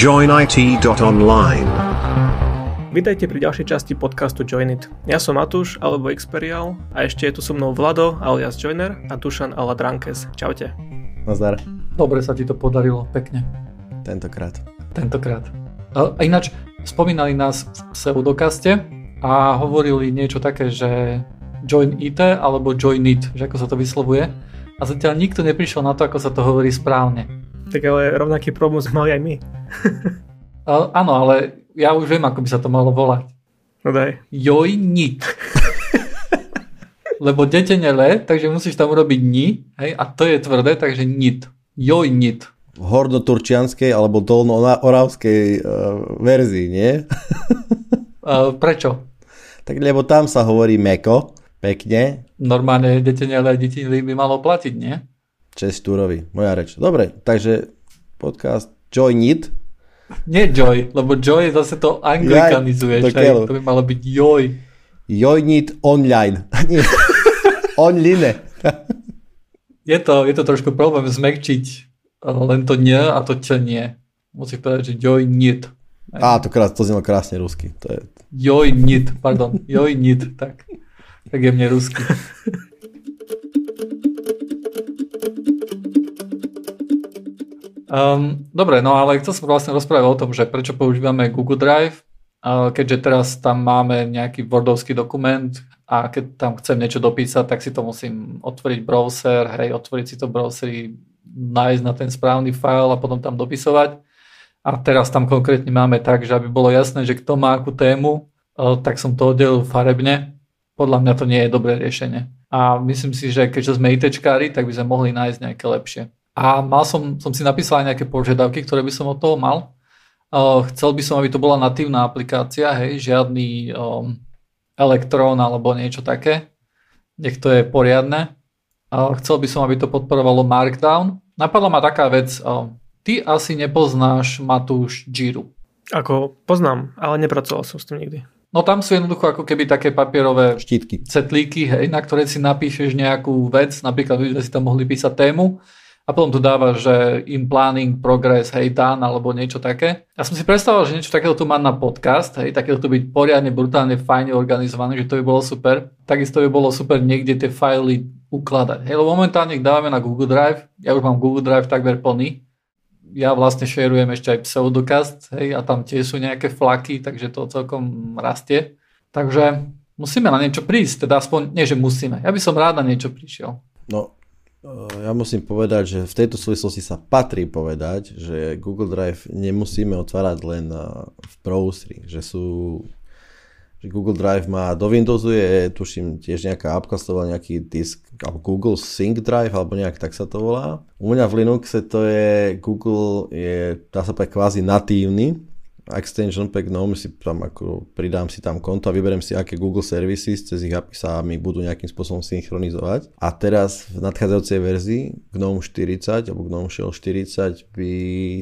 joinit.online. Vítajte pri ďalšej časti podcastu JoinIT. Ja som Matúš, alebo Xperial, a ešte je tu so mnou Vlado, alias Joiner, a Dušan Aladrankes. Čaute. Nazdar. Dobre sa ti to podarilo, pekne. Tentokrát. A ináč, spomínali nás v Pseudocaste a hovorili niečo také, že JoinIT alebo JoinIT, že ako sa to vyslovuje. A zatiaľ nikto neprišiel na to, ako sa to hovorí správne. Tak ale rovnaký problém sme mali aj my. Áno, ale ja už viem, ako by sa to malo volať. No daj. JoinIT. Lebo detene le, takže musíš tam urobiť ni, hej, a to je tvrdé, takže nit. JoinIT. V hordoturčianskej alebo dolnooravskej verzii, nie? Prečo? Tak lebo tam sa hovorí meko, pekne. Normálne detene le, detine by malo platiť, nie? Čestúrovi, moja reč. Dobre, takže podcast JoinIT. Nie Joy, lebo Joy zase to anglikanizuješ. Aj, to by malo byť Joy. JoinIT online. Online. Je to trošku problém zmekčiť len to nie a to č nie. Musíš povedať, že JoinIT. Á, to znelo krásne rusky. To je... JoinIT, pardon. JoinIT, tak je mne rusky. Dobre, no ale chcel som vlastne rozprávať o tom, že prečo používame Google Drive, keďže teraz tam máme nejaký wordovský dokument a keď tam chcem niečo dopísať, tak si to musím otvoriť browser, hej, otvoriť si to browseri, nájsť na ten správny file a potom tam dopisovať. A teraz tam konkrétne máme tak, že aby bolo jasné, že kto má akú tému, tak som to oddelil farebne. Podľa mňa to nie je dobré riešenie. A myslím si, že keďže sme ITčkári, tak by sme mohli nájsť nejaké lepšie. A mal som si napísal aj nejaké požiadavky, ktoré by som od toho mal. Chcel by som, aby to bola natívna aplikácia, hej, žiadny Electron alebo niečo také. Nech to je poriadne. Chcel by som, aby to podporovalo Markdown. Napadla ma taká vec, ty asi nepoznáš, Matúš, Jiru. Ako poznám, ale nepracoval som s tým nikdy. No tam sú jednoducho ako keby také papierové štítky, cetlíky, hej, na ktoré si napíšeš nejakú vec, napríklad ľudia si tam mohli písať tému. A potom tu dáva, že in planning, progress, hej, done, alebo niečo také. Ja som si predstavoval, že niečo takého tu má na podcast, hej, takého tu byť poriadne, brutálne, fajne organizované, že to by bolo super. Takisto by bolo super niekde tie fajly ukladať. Hej, lebo momentálne ich dávame na Google Drive, ja už mám Google Drive takmer plný. Ja vlastne šerujem ešte aj Pseudocast, hej, a tam tiež sú nejaké flaky, takže to celkom rastie. Takže musíme na niečo prísť, teda aspoň, nie že musíme, ja by som rád na niečo prišiel. No. Ja musím povedať, že v tejto súvislosti sa patrí povedať, že Google Drive nemusíme otvárať len v browseri, že Google Drive má, do Windowsu je, tuším, tiež nejaká apka, nejaký disk, alebo Google Sync Drive, alebo nejak tak sa to volá. U mňa v Linuxe to je, Google je, dá sa povedať, kvázi natívny extension pack GNOME, si tam ako pridám si tam konto a vyberiem si, aké Google services cez ich API sa mi budú nejakým spôsobom synchronizovať. A teraz v nadchádzajúcej verzii GNOME 40 alebo GNOME Shell 40 by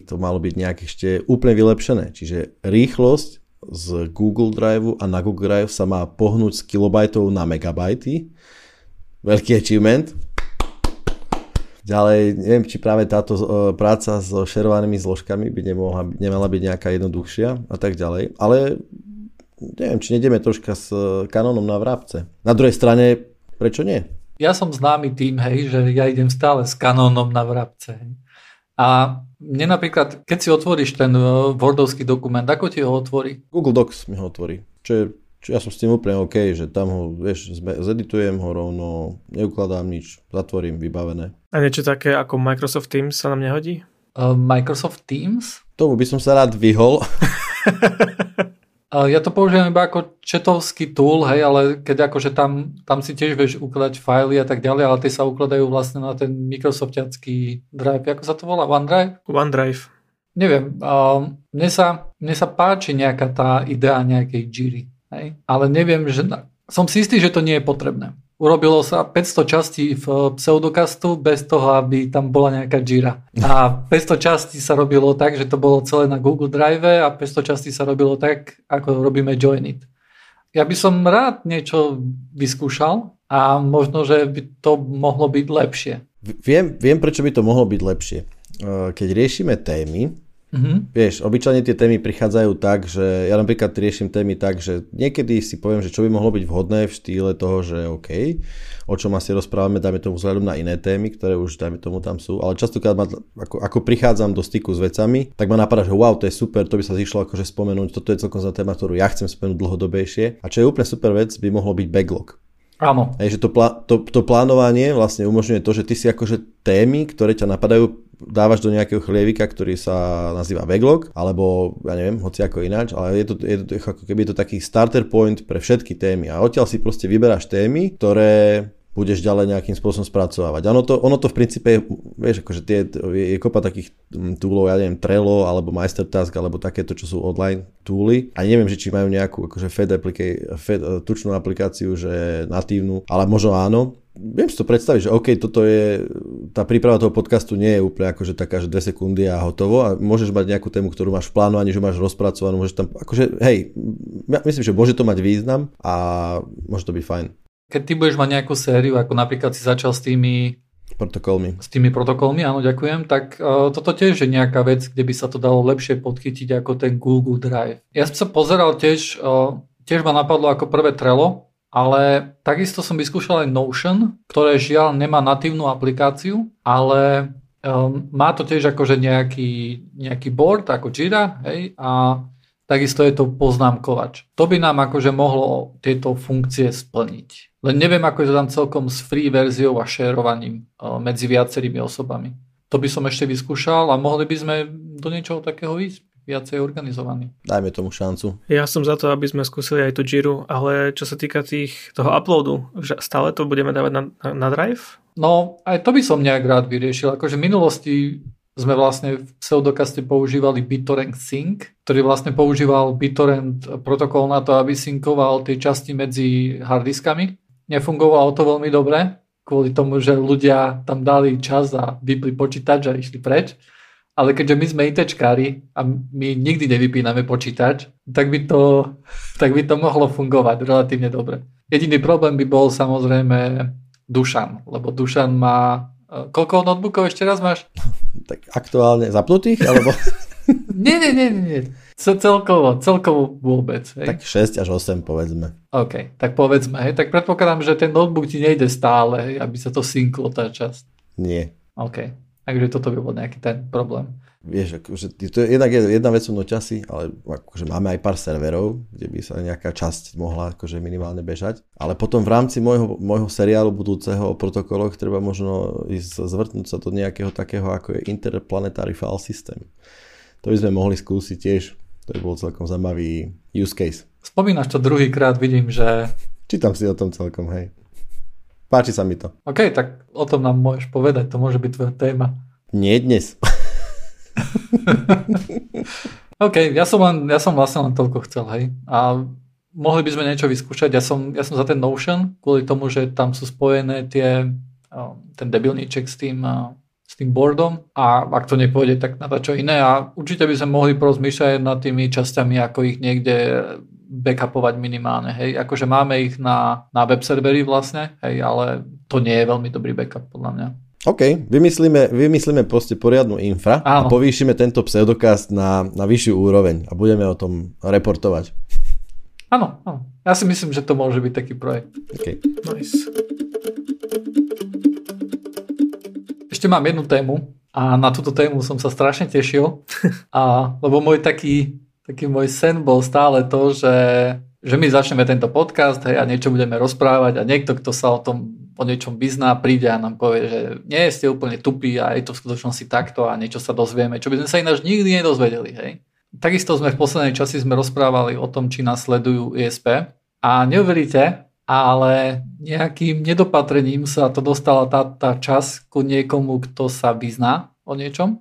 to malo byť nejak ešte úplne vylepšené. Čiže rýchlosť z Google Driveu a na Google Drive sa má pohnúť z kilobajtov na megabajty. Veľký achievement. Ďalej, neviem, či práve táto práca so šerovanými zložkami by nemala byť nejaká jednoduchšia a tak ďalej. Ale neviem, či nejdeme troška s kanónom na vrábce. Na druhej strane, prečo nie? Ja som známy tým, hej, že ja idem stále s kanónom na vrábce. Hej. A mne napríklad, keď si otvoríš ten wordovský dokument, ako ti ho otvorí? Google Docs mi ho otvorí, čo ja som s tým úplne OK, že tam ho, vieš, zeditujem ho rovno, neukladám nič, zatvorím, vybavené. A niečo také ako Microsoft Teams sa na mňa hodí? Microsoft Teams? Tomu by som sa rád vyhol. Ja to používam iba ako chatovský tool, hej, ale keď akože tam si tiež vieš ukladať fajly a tak ďalej, ale tie sa ukladajú vlastne na ten Microsoftiacký drive. Ako sa to volá? OneDrive? OneDrive. Neviem, mne sa páči nejaká tá idea nejakej Jiry. Hej. Ale neviem, že som si istý, že to nie je potrebné. Urobilo sa 500 častí v Pseudocastu bez toho, aby tam bola nejaká Jira. A 500 častí sa robilo tak, že to bolo celé na Google Drive a 500 častí sa robilo tak, ako robíme JoinIT. Ja by som rád niečo vyskúšal a možno, že by to mohlo byť lepšie. Viem, prečo by to mohlo byť lepšie. Keď riešime témy, Mm-hmm. Vieš, obyčajne tie témy prichádzajú tak, že ja napríklad riešim témy tak, že niekedy si poviem, že čo by mohlo byť vhodné v štýle toho, že OK, o čom asi rozprávame, dajme tomu vzhľadom na iné témy, ktoré už dajme tomu tam sú, ale častokrát ma, ako prichádzam do styku s vecami, tak ma napadá, že wow, to je super, to by sa zišlo akože spomenúť, toto je celkom za téma, ktorú ja chcem spomenúť dlhodobejšie. A čo je úplne super vec, by mohlo byť backlog. Áno. Hej, že to plánovanie vlastne umožňuje to, že ty si akože témy, ktoré ťa napadajú, dávaš do nejakého chlievika, ktorý sa nazýva backlog, alebo ja neviem, hoci ako ináč, ale je to ako keby je to taký starter point pre všetky témy a odtiaľ si proste vyberáš témy, ktoré budeš ďalej nejakým spôsobom spracovávať. Ono to v princípe je, vieš, akože je kopa takých túlov, ja neviem, Trello, alebo MeisterTask, alebo takéto, čo sú online túly. A neviem, že či majú nejakú akože tučnú aplikáciu, že natívnu, ale možno áno. Viem si to predstaviť, že OK, toto je, tá príprava toho podcastu nie je úplne akože taká, že 2 sekundy a hotovo a môžeš mať nejakú tému, ktorú máš v plánovaní, že máš rozpracovanú, môžeš tam, akože hej, ja myslím, že môže to mať význam a môže to byť fajn. Keď ty budeš mať nejakú sériu, ako napríklad si začal s tými protokolmi. S tými protokolmi, áno, ďakujem. Tak toto tiež je nejaká vec, kde by sa to dalo lepšie podchytiť ako ten Google Drive. Ja som sa pozeral tiež ma napadlo ako prvé Trello, ale takisto som vyskúšal aj Notion, ktoré žiaľ nemá natívnu aplikáciu, ale má to tiež akože nejaký board, ako Jira, hej, a takisto je to poznámkovač. To by nám akože mohlo tieto funkcie splniť. Len neviem, ako je to tam celkom s free verziou a shareovaním medzi viacerými osobami. To by som ešte vyskúšal a mohli by sme do niečoho takého ísť viacej organizovaní. Dajme tomu šancu. Ja som za to, aby sme skúsili aj tú Jiru, ale čo sa týka toho uploadu, že stále to budeme dávať na Drive? No, aj to by som nejak rád vyriešil. Akože v minulosti sme vlastne v Pseudocaste používali BitTorrent Sync, ktorý vlastne používal BitTorrent protokol na to, aby synkoval tie časti medzi harddiskami. Nefungovalo to veľmi dobre, kvôli tomu, že ľudia tam dali čas a vypli počítač a išli preč. Ale keďže my sme ITčkári a my nikdy nevypíname počítač, tak by to mohlo fungovať relatívne dobre. Jediný problém by bol samozrejme Dušan, lebo Dušan má... Koľko notebookov ešte raz máš? Tak aktuálne zapnutých, alebo... Nie. Celkovo vôbec. Hej? Tak 6 až 8 povedzme. OK, tak povedzme. Hej? Tak predpokladám, že ten notebook ti nejde stále, hej, aby sa to synklo tá časť. Nie. OK, takže toto by bol nejaký ten problém. Vieš, akože, to je jedna vec sú noťasy, ale akože máme aj pár serverov, kde by sa nejaká časť mohla akože minimálne bežať. Ale potom v rámci môjho seriálu budúceho o protokoloch treba možno ísť zvrtnúť sa do nejakého takého, ako je Interplanetary File System. To by sme mohli skúsiť tiež. To by bol celkom zaujímavý use case. Spomínaš to druhýkrát, vidím, že... Čítam si o tom celkom, hej. Páči sa mi to. OK, tak o tom nám môžeš povedať, to môže byť tvoja téma. Nie dnes. OK, ja som vlastne len toľko chcel, hej. A mohli by sme niečo vyskúšať. Ja som za ten Notion, kvôli tomu, že tam sú spojené ten debilníček s tým boardom a ak to nepôjde, tak na čo iné. A určite by sme mohli porozmýšľať nad tými časťami, ako ich niekde backupovať minimálne, hej. Akože máme ich na web servery vlastne, hej, ale to nie je veľmi dobrý backup podľa mňa. OK, vymyslíme proste poriadnu infra. Áno. A povýšime tento pseudokast na vyššiu úroveň a budeme o tom reportovať. Áno, áno. Ja si myslím, že to môže byť taký projekt. OK. Nice. Ešte mám jednu tému a na túto tému som sa strašne tešil, lebo môj taký sen bol stále to, že my začneme tento podcast, hej, a niečo budeme rozprávať a niekto, kto sa o niečom vyzná, príde a nám povie, že nie, ste úplne tupí a je to v skutočnosti takto a niečo sa dozvieme, čo by sme sa ináč nikdy nedozvedeli. Hej. Takisto sme v poslednej časti rozprávali o tom, či nás sledujú ISP a neuveríte, ale nejakým nedopatrením sa to dostala tá časť ku niekomu, kto sa vyzná o niečom.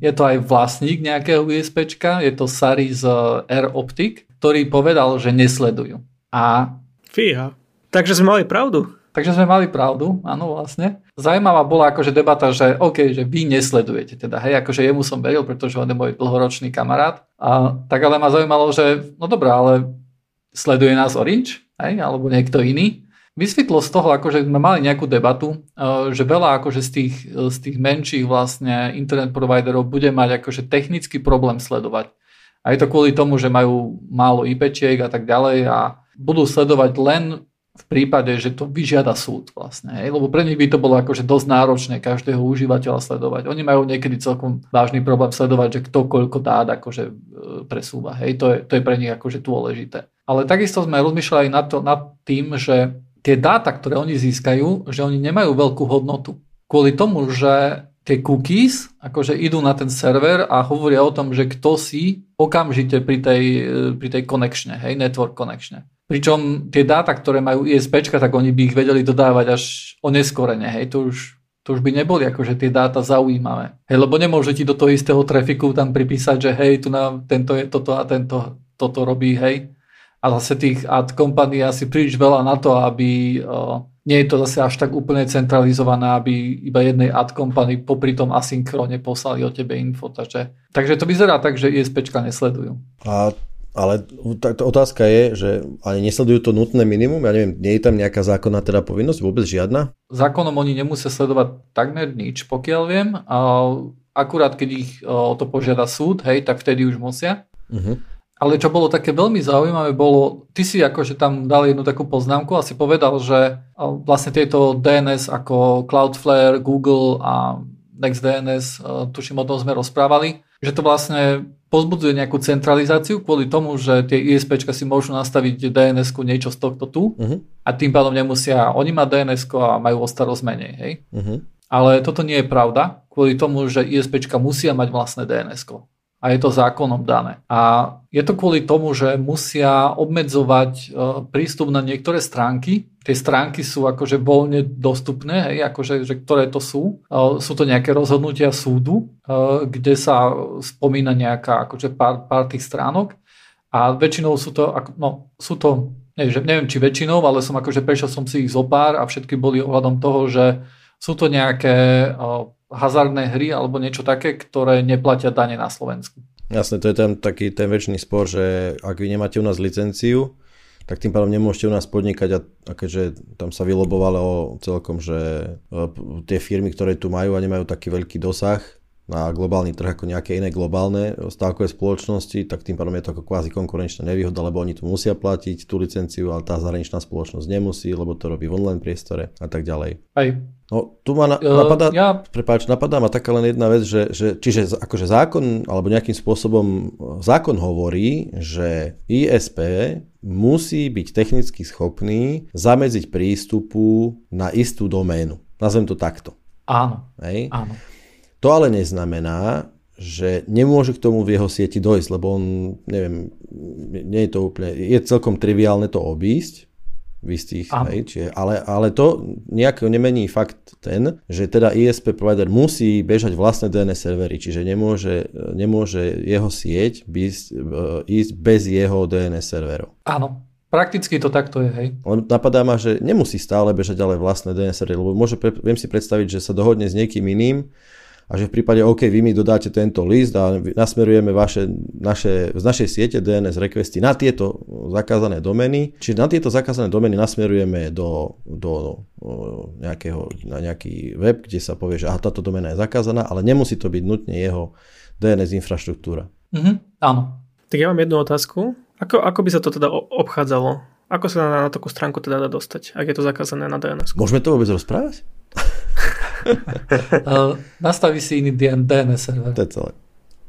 Je to aj vlastník nejakého ISPčka, je to Sari z R-Optik, ktorý povedal, že nesledujú. A... Fíha. Takže sme mali pravdu. Áno, vlastne. Zaujímavá bola akože debata, že OK, že vy nesledujete teda, hej, akože jemu som veril, pretože on je môj dlhoročný kamarát. Tak ale ma zaujímalo, že no dobré, ale sleduje nás Orange, hej, alebo niekto iný. Vysvetlo z toho, akože sme mali nejakú debatu, že veľa akože z tých menších vlastne internet providerov bude mať akože technický problém sledovať. A je to kvôli tomu, že majú málo IP-čiek a tak ďalej a budú sledovať len v prípade, že to vyžiada súd vlastne. Hej? Lebo pre nich by to bolo akože dosť náročné každého užívateľa sledovať. Oni majú niekedy celkom vážny problém sledovať, že kto koľko dát akože presúva. Hej? To je pre nich akože dôležité. Ale takisto sme rozmýšľali nad tým, že tie dáta, ktoré oni získajú, že oni nemajú veľkú hodnotu. Kvôli tomu, že tie cookies akože idú na ten server a hovoria o tom, že kto si okamžite pri tej connection, hej, network connection. Pričom tie dáta, ktoré majú ISPčka, tak oni by ich vedeli dodávať až oneskorene, hej, to už by neboli akože tie dáta zaujímavé. Hej, lebo nemôže ti do toho istého trafiku tam pripísať, že hej, tu nám tento je toto a tento toto robí, hej. A zase tých ad company asi príliš veľa na to, aby nie je to zase až tak úplne centralizované, aby iba jednej ad company popri tom asynchrone poslali o tebe info. Takže to vyzerá tak, že ISPčka nesledujú. Ale otázka je, že ani nesledujú to nutné minimum? Ja neviem, nie je tam nejaká zákonná teda povinnosť? Vôbec žiadna? Zákonom oni nemusia sledovať takmer nič, pokiaľ viem. Akurát, keď ich to požiada súd, hej, tak vtedy už musia. Uh-huh. Ale čo bolo také veľmi zaujímavé, bolo, ty si akože tam dal jednu takú poznámku a si povedal, že vlastne tieto DNS ako Cloudflare, Google a NextDNS, tuším, o tom sme rozprávali, že to vlastne pozbudzuje nejakú centralizáciu kvôli tomu, že tie ISPčka si môžu nastaviť DNS-ku niečo z tohto tu a tým pádom nemusia, oni mať DNS-ko a majú o starosť menej, hej? Uh-huh. Ale toto nie je pravda, kvôli tomu, že ISPčka musia mať vlastné DNS-ko. A je to zákonom dané. A je to kvôli tomu, že musia obmedzovať prístup na niektoré stránky. Tie stránky sú akože voľne dostupné, hej, akože, že ktoré to sú. Sú to nejaké rozhodnutia súdu, kde sa spomína nejaká akože pár tých stránok. A väčšinou sú to, neviem či väčšinou, ale som akože prešiel som si ich zopár a všetky boli ohľadom toho, že sú to nejaké hazardné hry alebo niečo také, ktoré neplatia dane na Slovensku. Jasné, to je tam taký ten večný spor, že ak vy nemáte u nás licenciu, tak tým pádom nemôžete u nás podnikať a keďže tam sa vylobovalo celkom, že tie firmy, ktoré tu majú a nemajú taký veľký dosah na globálny trh ako nejaké iné globálne stávkové spoločnosti, tak tým pádom je to ako kvázi konkurenčná nevýhoda, lebo oni tu musia platiť tú licenciu, ale tá zahraničná spoločnosť nemusí, lebo to robí v online priestore a tak ďalej. Hej. No, tu ma napadá ma taká len jedna vec, že čiže akože zákon, alebo nejakým spôsobom zákon hovorí, že ISP musí byť technicky schopný zamedziť prístupu na istú doménu. Nazvem to takto. Áno. Hej? Áno. To ale neznamená, že nemôže k tomu v jeho sieti dojsť, lebo on, neviem, nie je to úplne, je celkom triviálne to obísť v istých, hej, čiže, ale to nejako nemení fakt ten, že teda ISP provider musí bežať vlastné DNS servery, čiže nemôže jeho sieť ísť bez jeho DNS serverov. Áno. Prakticky to takto je, hej. On napadá ma, že nemusí stále bežať ale vlastné DNS servery, lebo viem si predstaviť, že sa dohodne s niekým iným, a že v prípade, OK, vy mi dodáte tento list a nasmerujeme z našej siete DNS requesty na tieto zakázané domény. Čiže na tieto zakázané domény nasmerujeme na nejaký web, kde sa povie, že táto doména je zakázaná, ale nemusí to byť nutne jeho DNS infraštruktúra. Mhm, áno. Tak ja mám jednu otázku. Ako by sa to teda obchádzalo? Ako sa na takú stránku teda dá dostať, ak je to zakázané na DNS? Môžeme to vôbec rozprávať? Nastaví si iný DNS server. To je celé.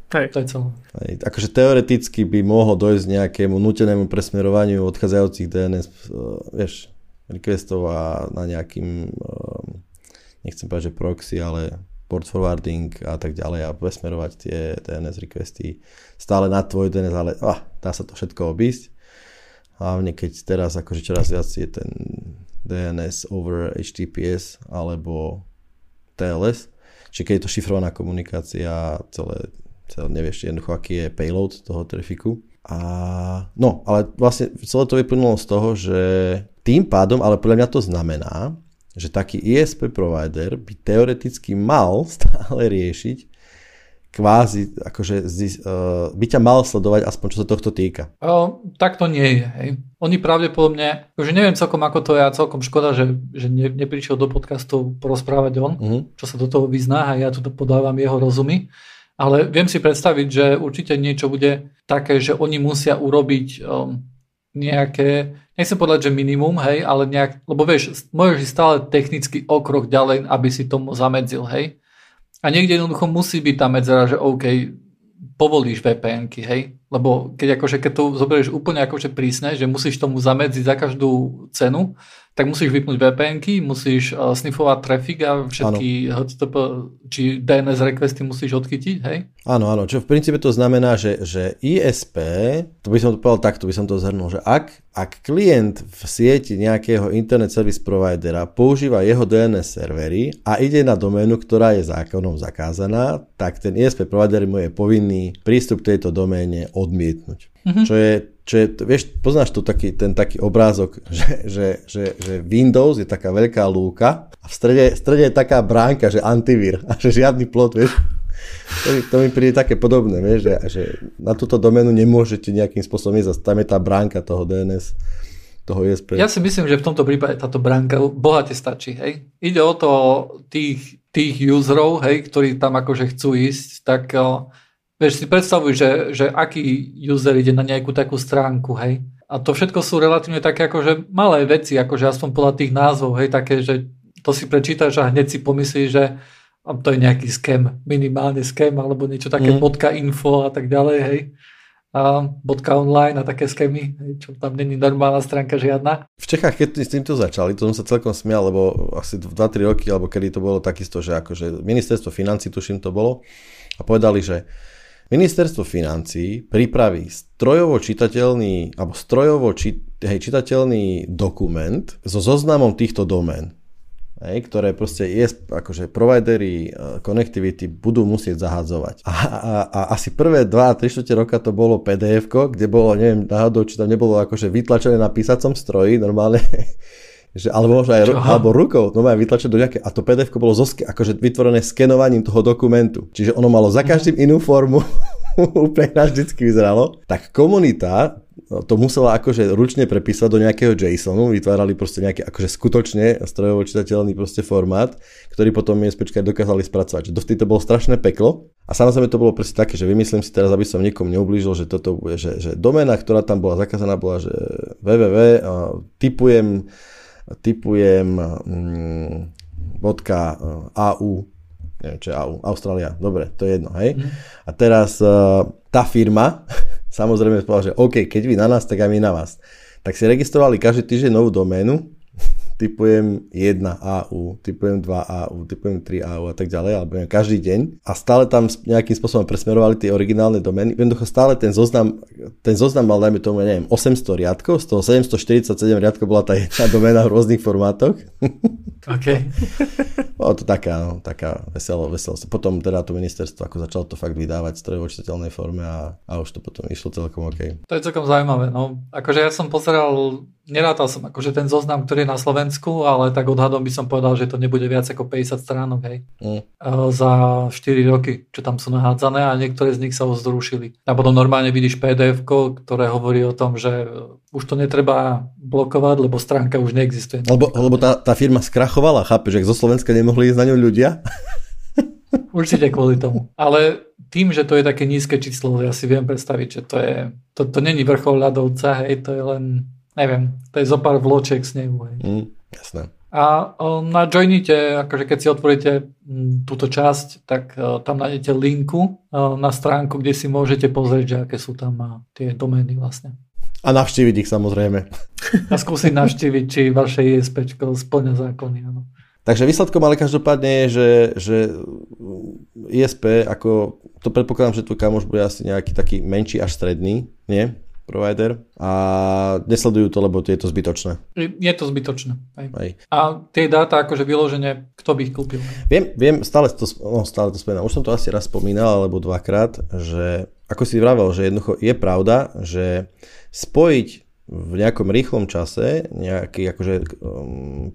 Hej. To je celé. Hej. Akože teoreticky by mohlo dojsť nejakému nutenému presmerovaniu odchádzajúcich DNS requestov a na nejakým nechcem povedať, že proxy, ale port forwarding a tak ďalej a presmerovať tie DNS requesty stále na tvoj DNS, ale dá sa to všetko obísť. Hlavne keď teraz akože čoraz viac je ten DNS over HTTPS alebo TLS, čiže keď je to šifrovaná komunikácia, celé nevieš jednoducho, aký je payload toho trafiku. No, ale vlastne celé to vyplynulo z toho, že tým pádom, ale podľa mňa to znamená, že taký ISP provider by teoreticky mal stále riešiť kvázi, akože by ťa mal sledovať aspoň čo sa tohto týka. Tak to nie je, hej. Oni pravdepodobne, akože neviem celkom ako to je a celkom škoda, že neprišiel do podcastu porozprávať on, čo sa do toho vyzná a ja tu podávam jeho rozumy. Ale viem si predstaviť, že určite niečo bude také, že oni musia urobiť nejaké, nechcem povedať, že minimum, hej, ale nejak, lebo vieš, môžeš stále technicky okrok ďalej, aby si tomu zamedzil, hej. A niekde jednoducho musí byť tá medzera, že OK, povolíš VPN-ky, hej? Lebo keď to zoberieš úplne prísne, že musíš tomu zamedziť za každú cenu, tak musíš vypnúť VPN-ky, musíš snifovať trafik a všetky HTTP či DNS requesty musíš odkytiť, hej? Áno, áno. Čo v princípe to znamená, že ISP, to by som to povedal takto, by som to zhrnul, že ak klient v sieti nejakého internet service providera používa jeho DNS servery a ide na doménu, ktorá je zákonom zakázaná, tak ten ISP provider mu je povinný prístup k tejto doméne odmietnúť. Mm-hmm. Čo je, vieš, poznáš tu ten taký obrázok, že Windows je taká veľká lúka a v strede je taká bránka, že antivír a že žiadny plot, vieš. To mi príde také podobné, vieš, že na túto doménu nemôžete nejakým spôsobom ísť, tam je tá bránka toho DNS, toho ISP. Ja si myslím, že v tomto prípade táto bránka bohate stačí, hej. Ide o to tých userov, hej, ktorí tam akože chcú ísť, tak vieš, si predstavuj, že aký user ide na nejakú takú stránku, hej. A to všetko sú relatívne také akože malé veci, akože aspoň podľa tých názvov, hej, také, že to si prečítaš a hneď si pomyslíš, že a to je nejaký scam, minimálne scam alebo niečo také .info a tak ďalej, hej. A .online a také scamy, hej, čo tam není normálna stránka žiadna. V Čechách, keď s týmto začali, to som sa celkom smial, lebo asi 2-3 roky, alebo kedy to bolo takisto, že akože ministerstvo financií, tuším to bolo, a povedali, že ministerstvo financií pripraví strojovo čitateľný dokument so zoznamom týchto domén. Hej, ktoré proste provideri connectivity budú musieť zahadzovať. A asi prvé 2-3 roka to bolo PDF-ko, kde bolo, neviem, náhodou, či tam nebolo vytlačené na písacom stroji normálne, že, alebo možno aj rukou, normálne vytlačené do nejaké, a to PDF-ko bolo vytvorené skenovaním toho dokumentu. Čiže ono malo za každým inú formu, úplne vždycky vyzeralo. Tak komunita to musela ručne prepísať do nejakého JSONu, vytvárali proste nejaký skutočne strojovo čitateľný formát, ktorý potom ISPčka dokázali spracovať. Dovtedy to bolo strašné peklo a samozrejme to bolo presne také, že vymyslím si teraz, aby som niekomu neublížil, že toto bude, že doména, ktorá tam bola zakázaná, bola že www, typujem .au, neviem čo je AU, Austrália, dobre, to je jedno, hej. A teraz tá firma samozrejme povedal, že OK, keď vy na nás, tak aj my na vás. Tak si registrovali každý týždeň novú doménu, typujem 1AU, typujem 2AU, typujem 3AU a tak ďalej, alebo každý deň. A stále tam nejakým spôsobom presmerovali tie originálne domény. Jednoducho stále ten zoznam mal, dajme tomu, neviem, 800 riadkov, z toho 747 riadkov bola tá jedna doména v rôznych formátoch. OK. Bolo to taká veselosť. Potom teda to ministerstvo začalo to fakt vydávať v strojovo čitateľnej forme a už to potom išlo celkom OK. To je celkom zaujímavé. No. Ja som pozeral, nerátal som ten zoznam, ktorý je na Slovensku, ale tak odhadom by som povedal, že to nebude viac ako 50 stránok, hej. Za 4 roky, čo tam sú nahádzané a niektoré z nich sa zrušili. A potom normálne vidíš PDF-ko, ktoré hovorí o tom, že už to netreba blokovať, lebo stránka už neexistuje. Lebo tá firma skrachovala, chápeš, že zo Slovenska nemohli ísť na ňu ľudia? Určite kvôli tomu. Ale tým, že to je také nízke číslo, ja si viem predstaviť, že to není vrchol ľadovca, hej, to je len neviem, to je zo pár vločiek snehu. Jasné. A na JoinIte, keď si otvoríte túto časť, tak tam nájdete linku na stránku, kde si môžete pozrieť, že aké sú tam tie domény vlastne. A navštíviť ich samozrejme. A skúsiť navštíviť, či vaše ISPčko splňa zákony, áno. Takže výsledkom ale každopádne je, že ISP, to predpokladám, že tvoj kamoš bude asi nejaký taký menší až stredný, nie? Provider a nesledujú to, lebo je to zbytočné. Je to zbytočné. Aj. A tie dáta vyložené, kto by ich kúpil? Viem, stále to spomínam. Už som to asi raz spomínal, alebo dvakrát, že ako si vravel, že jednoducho je pravda, že spojiť v nejakom rýchlom čase nejaký akože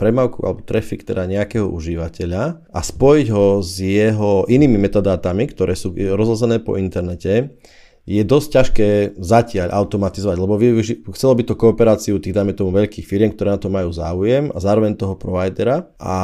premávku alebo trafik teda nejakého užívateľa a spojiť ho s jeho inými metadátami, ktoré sú rozložené po internete, je dosť ťažké zatiaľ automatizovať, lebo chcelo by to kooperáciu tých, dáme tomu, veľkých firiem, ktoré na to majú záujem a zároveň toho providera, a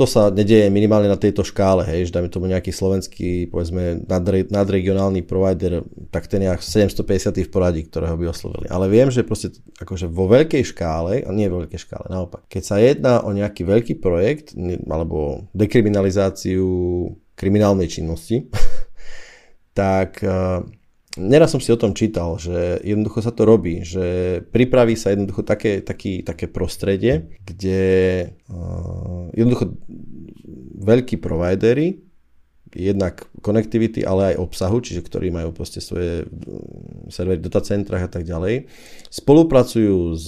to sa nedieje minimálne na tejto škále, hej, že dáme tomu nejaký slovenský, povedzme, nadregionálny provider, tak ten je 750 v poradí, ktorého by oslovili. Ale viem, že proste akože vo veľkej škále, a nie vo veľkej škále, naopak, keď sa jedná o nejaký veľký projekt, alebo dekriminalizáciu kriminálnej činnosti, tak neraz som si o tom čítal, že jednoducho sa to robí, že pripraví sa jednoducho také prostredie, kde jednoducho veľkí provideri, jednak connectivity, ale aj obsahu, čiže ktorí majú proste svoje servery v datacentrách a tak ďalej, spolupracujú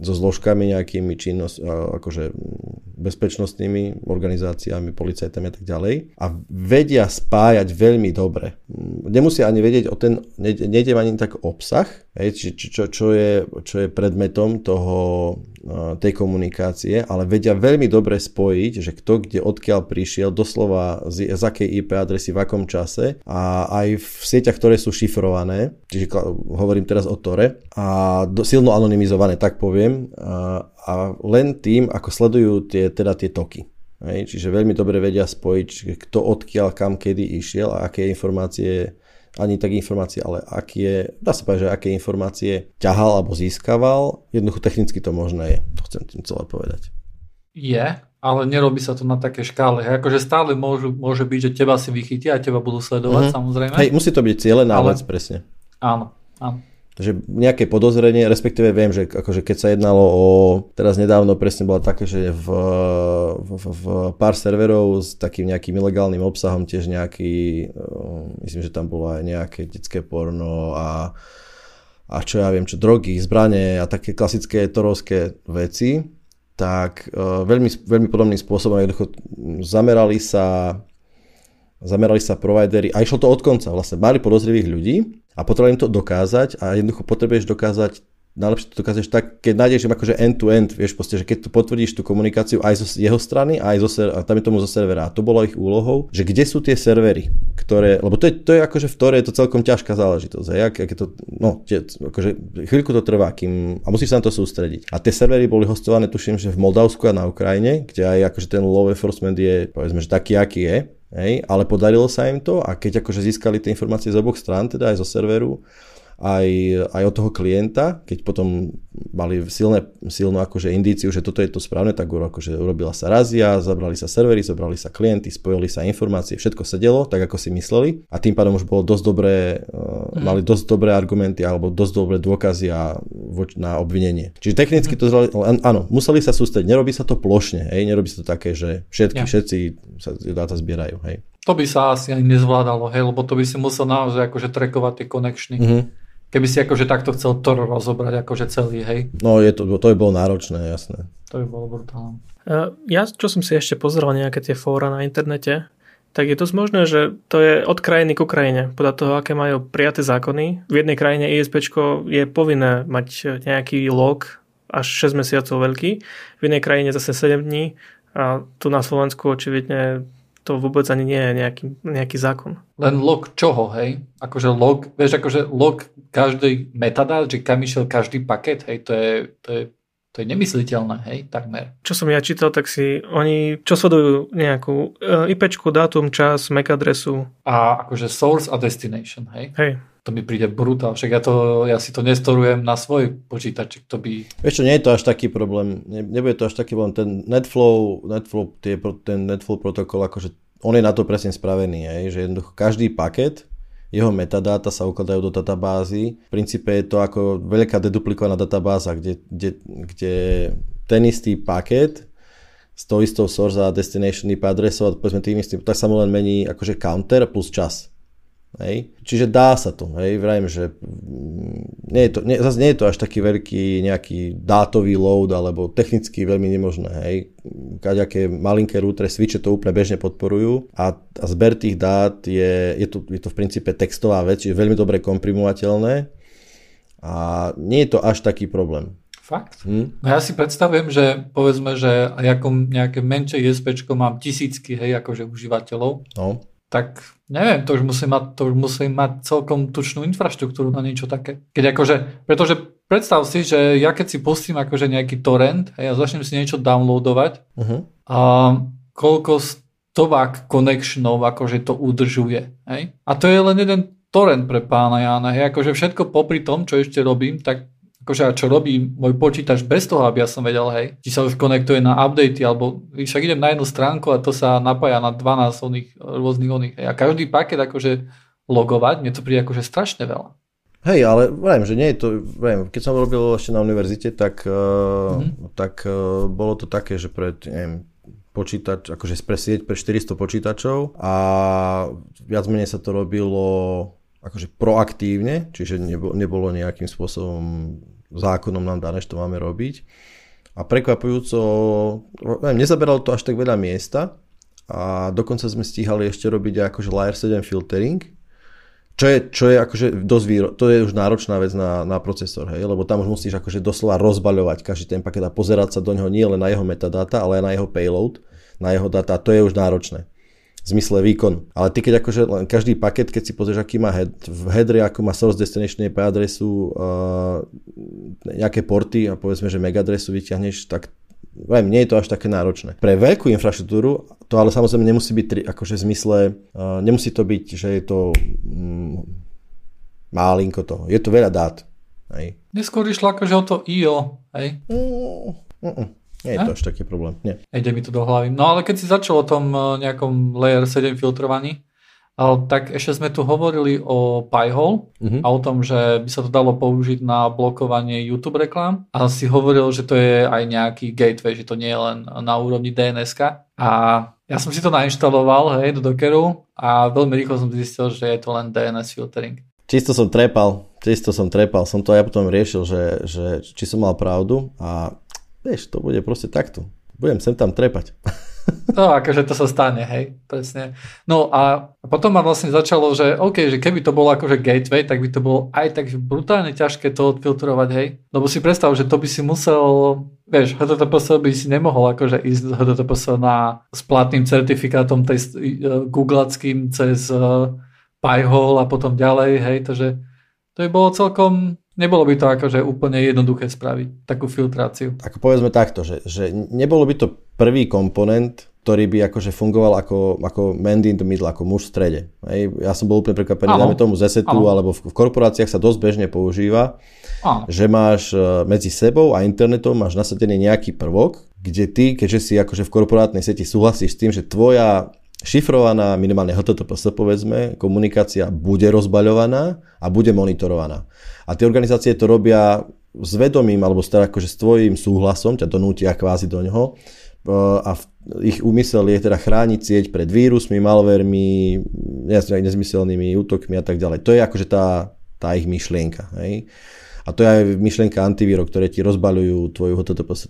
so zložkami nejakými akože bezpečnostnými organizáciami, policajtami a tak ďalej, a vedia spájať veľmi dobre. Nemusia ani vedieť o ten, nejde ani tak obsah, čo je predmetom tej komunikácie, ale vedia veľmi dobre spojiť, že kto kde odkiaľ prišiel, doslova z akej IP adresy, v akom čase, a aj v sieťach, ktoré sú šifrované, čiže hovorím teraz o Tore, a silno anonymizované, tak poviem, a len tým, ako sledujú tie toky. Hej? Čiže veľmi dobre vedia spojiť, kto odkiaľ, kam, kedy išiel a aké informácie, ani tak informácie, ale dá sa povedať, že aké informácie ťahal alebo získaval. Jednoducho technicky to možné je, to chcem tým celé povedať. Je, ale nerobí sa to na také škále. Akože stále môže byť, že teba si vychytia a teba budú sledovať, samozrejme. Hej, musí to byť cieľená vec, presne. Áno. Takže nejaké podozrenie, respektíve viem, že akože keď sa jednalo o, teraz nedávno presne bola také, že v pár serverov s takým nejakým ilegálnym obsahom tiež nejaký, myslím, že tam bolo aj nejaké detské porno a čo ja viem, čo drogy, zbranie a také klasické torovské veci, tak veľmi, veľmi podobným spôsobom jednoducho zamerali sa provideri, a išlo to od konca, vlastne mali podozrivých ľudí a potrebovali im to dokázať, a jednoducho potrebuješ dokázať, najlepšie to dokážeš tak, keď nájdeš im akože end-to-end, vieš proste, že keď to potvrdíš tú komunikáciu aj zo jeho strany, aj zo servera. A to bolo ich úlohou, že kde sú tie servery, ktoré, lebo to je akože v Tore je to celkom ťažká záležitosť, hej, akože chvíľku to trvá, a musíš sa na to sústrediť. A tie servery boli hostované, tuším, že v Moldavsku a na Ukrajine, kde aj akože ten law enforcement je, povedzme, že taký, aký je. Hej, ale podarilo sa im to, a keď akože získali tie informácie z oboch strán, teda aj zo serveru, aj od toho klienta, keď potom mali silnú akože indíciu, že toto je to správne, tak akože urobila sa razia, zabrali sa servery, zabrali sa klienty, spojili sa informácie, všetko sedelo tak, ako si mysleli, a tým pádom už bolo dosť dobré, mali dosť dobré argumenty alebo dosť dobré dôkazy na obvinenie. Čiže technicky to áno, museli sa sústrediť, nerobí sa to plošne, hej, nerobí sa to také, že všetci sa dáta zbierajú, hej. To by sa asi ani nezvládalo, hej, lebo to by si musel naozaj akože trackovať tie connectiony. Keby si akože takto chcel to rozobrať akože celý, hej. No to by bolo náročné, jasné. To by bolo brutálne. Ja, čo som si ešte pozeral nejaké tie fóra na internete, tak je dosť možné, že to je od krajiny ku krajine, podľa toho, aké majú prijaté zákony. V jednej krajine ISPčko je povinné mať nejaký log až 6 mesiacov veľký, v inej krajine zase 7 dní a tu na Slovensku očividne to vôbec ani nie je nejaký zákon. Len log čoho, hej? Akože log, vieš, akože log každej metadát, že kam išiel každý paket, hej, to je nemysliteľné, hej, takmer. Čo som ja čítal, tak si oni čo sledujú nejakú IPčku, dátum, čas, MAC adresu. A akože source a destination, hej? Hej. To mi príde brutál, však ja si to nestorujem na svoj počítač, to by... Vieš čo, nie je to až taký problém, nebude to až taký problém, ten NetFlow protokol, akože on je na to presne spravený, hej, že jednoducho každý paket, jeho metadáta sa ukladajú do databázy, v princípe je to ako veľká deduplikovaná databáza, kde ten istý paket s tou istou source a destination IP adresou, povedzme tým istým, tak sa mu len mení akože counter plus čas. Hej. Čiže dá sa to, hej, vrajím, že zase nie je to až taký veľký nejaký dátový load alebo technicky veľmi nemožné, hej, kaďaké malinké rútre, switche to úplne bežne podporujú, a zber tých dát je to v princípe textová vec, čiže veľmi dobre komprimovateľné A nie je to až taký problém. Fakt? Hm? No ja si predstavujem, že povedzme, že ako nejaké menšie ISPčko mám tisícky, hej, akože užívateľov, no. Tak neviem, to už musím mať celkom tučnú infraštruktúru na niečo také. Keď akože, pretože predstav si, že ja keď si pustím akože nejaký torrent, hej, a začnem si niečo downloadovať, a koľko stovák connectionov akože to udržuje. Hej? A to je len jeden torrent pre pána Jána, hej, akože všetko popri tom, čo ešte robím, tak akože čo robí môj počítač bez toho, aby ja som vedel, hej, či sa už konektuje na updaty, alebo však idem na jednu stránku a to sa napája na 12 oných, rôznych oných. Hej. A každý paket akože logovať, mne to príde akože strašne veľa. Hej, ale viem, že nie je to, viem, keď som robil ešte na univerzite, tak, tak bolo to také, že pred, neviem, počítač, akože sieť pre 400 počítačov a viac menej sa to robilo akože proaktívne, čiže nebolo nejakým spôsobom zákonom nám dané, čo máme robiť. A prekvapujúco, nezaberalo to až tak veľa miesta a dokonca sme stíhali ešte robiť akože layer 7 filtering, čo je akože dosť to je už náročná vec na procesor, hej, lebo tam už musíš akože doslova rozbaľovať každý ten paket a pozerať sa do neho nie len na jeho metadata, ale aj na jeho payload, na jeho data, to je už náročné. V zmysle výkon. Ale ty keď akože každý paket, keď si pozrieš, aký má head, v headre, ako má source destination IP adresu, nejaké porty a povedzme, že MAC adresu vyťahneš, tak viem, nie je to až také náročné. Pre veľkú infraštruktúru to ale samozrejme nemusí byť, akože v zmysle, nemusí to byť, že je to malinko toho. Je to veľa dát. Hej. Neskôr išlo akože o to IO. Hej? Nie je to až taký problém. Nie. Ide mi to do hlavy. No ale keď si začal o tom nejakom layer 7 filtrovaní, tak ešte sme tu hovorili o Pi-hole a o tom, že by sa to dalo použiť na blokovanie YouTube reklám. A si hovoril, že to je aj nejaký gateway, že to nie je len na úrovni DNS-ka. A ja som si to nainštaloval, hej, do dockeru a veľmi rýchlo som zistil, že je to len DNS filtering. Čisto som trepal. Som to aj potom riešil, že či som mal pravdu a vieš, to bude proste takto. Budem sem tam trepať. No, akože to sa stane, hej, presne. No a potom ma vlastne začalo, že OK, že keby to bolo akože gateway, tak by to bolo aj tak brutálne ťažké to odfiltrovať, hej. Lebo si predstav, že to by si musel, vieš, HTTPS by si nemohol akože ísť HTTPS na s platným certifikátom googlackým cez Pi-hole a potom ďalej, hej, takže to by bolo celkom... Nebolo by to akože úplne jednoduché spraviť takú filtráciu. Ako povedzme takto, že nebolo by to prvý komponent, ktorý by akože fungoval ako man in the middle, ako muž v strede. Hej, ja som bol úplne prekvapený, dáme tomu z ESETu, alebo v korporáciách sa dosť bežne používa, že máš medzi sebou a internetom máš nasadený nejaký prvok, kde ty, keďže si akože v korporátnej sieti súhlasíš s tým, že tvoja šifrovaná, minimálne HTTPS povedzme, komunikácia bude rozbaľovaná a bude monitorovaná. A tie organizácie to robia s vedomím, alebo teda akože s tvojím súhlasom, ťa donútia kvázi do ňoho. A ich úmysel je teda chrániť sieť pred vírusmi, malvermi, nezmyselnými útokmi a tak ďalej. To je akože tá ich myšlienka. Hej? A to je aj myšlienka antivírov, ktoré ti rozbaľujú tvoju HTTPS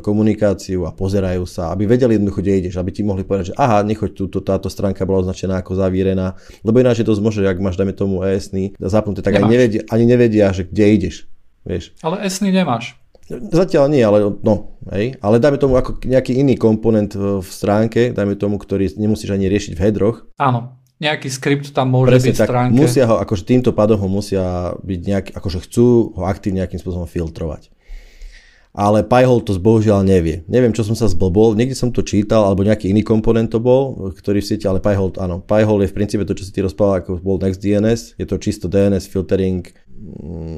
komunikáciu a pozerajú sa, aby vedeli jednoducho, kde ideš, aby ti mohli povedať, že aha, nechoď táto stránka bola označená ako zavírená, lebo ináč je to zmože, ak máš, dajme tomu, ESNI zapnuté, tak ani nevedia, že kde ideš, vieš. Ale ESNI nemáš. Zatiaľ nie, ale no, hej. Ale dajme tomu ako nejaký iný komponent v stránke, dajme tomu, ktorý nemusíš ani riešiť v headroch. Áno. Nejaký skript tam môže presne byť v stránke. Musia ho, akože týmto pádom ho musia byť nejaký, akože chcú ho aktívne nejakým spôsobom filtrovať. Ale Pi-hole to bohužiaľ nevie. Neviem, čo som sa zblbol, niekde som to čítal, alebo nejaký iný komponent to bol, ktorý v sieti, ale Pi-hole, áno. Pi-hole je v princípe to, čo si ty rozprával, ako bol NextDNS, je to čisto DNS filtering,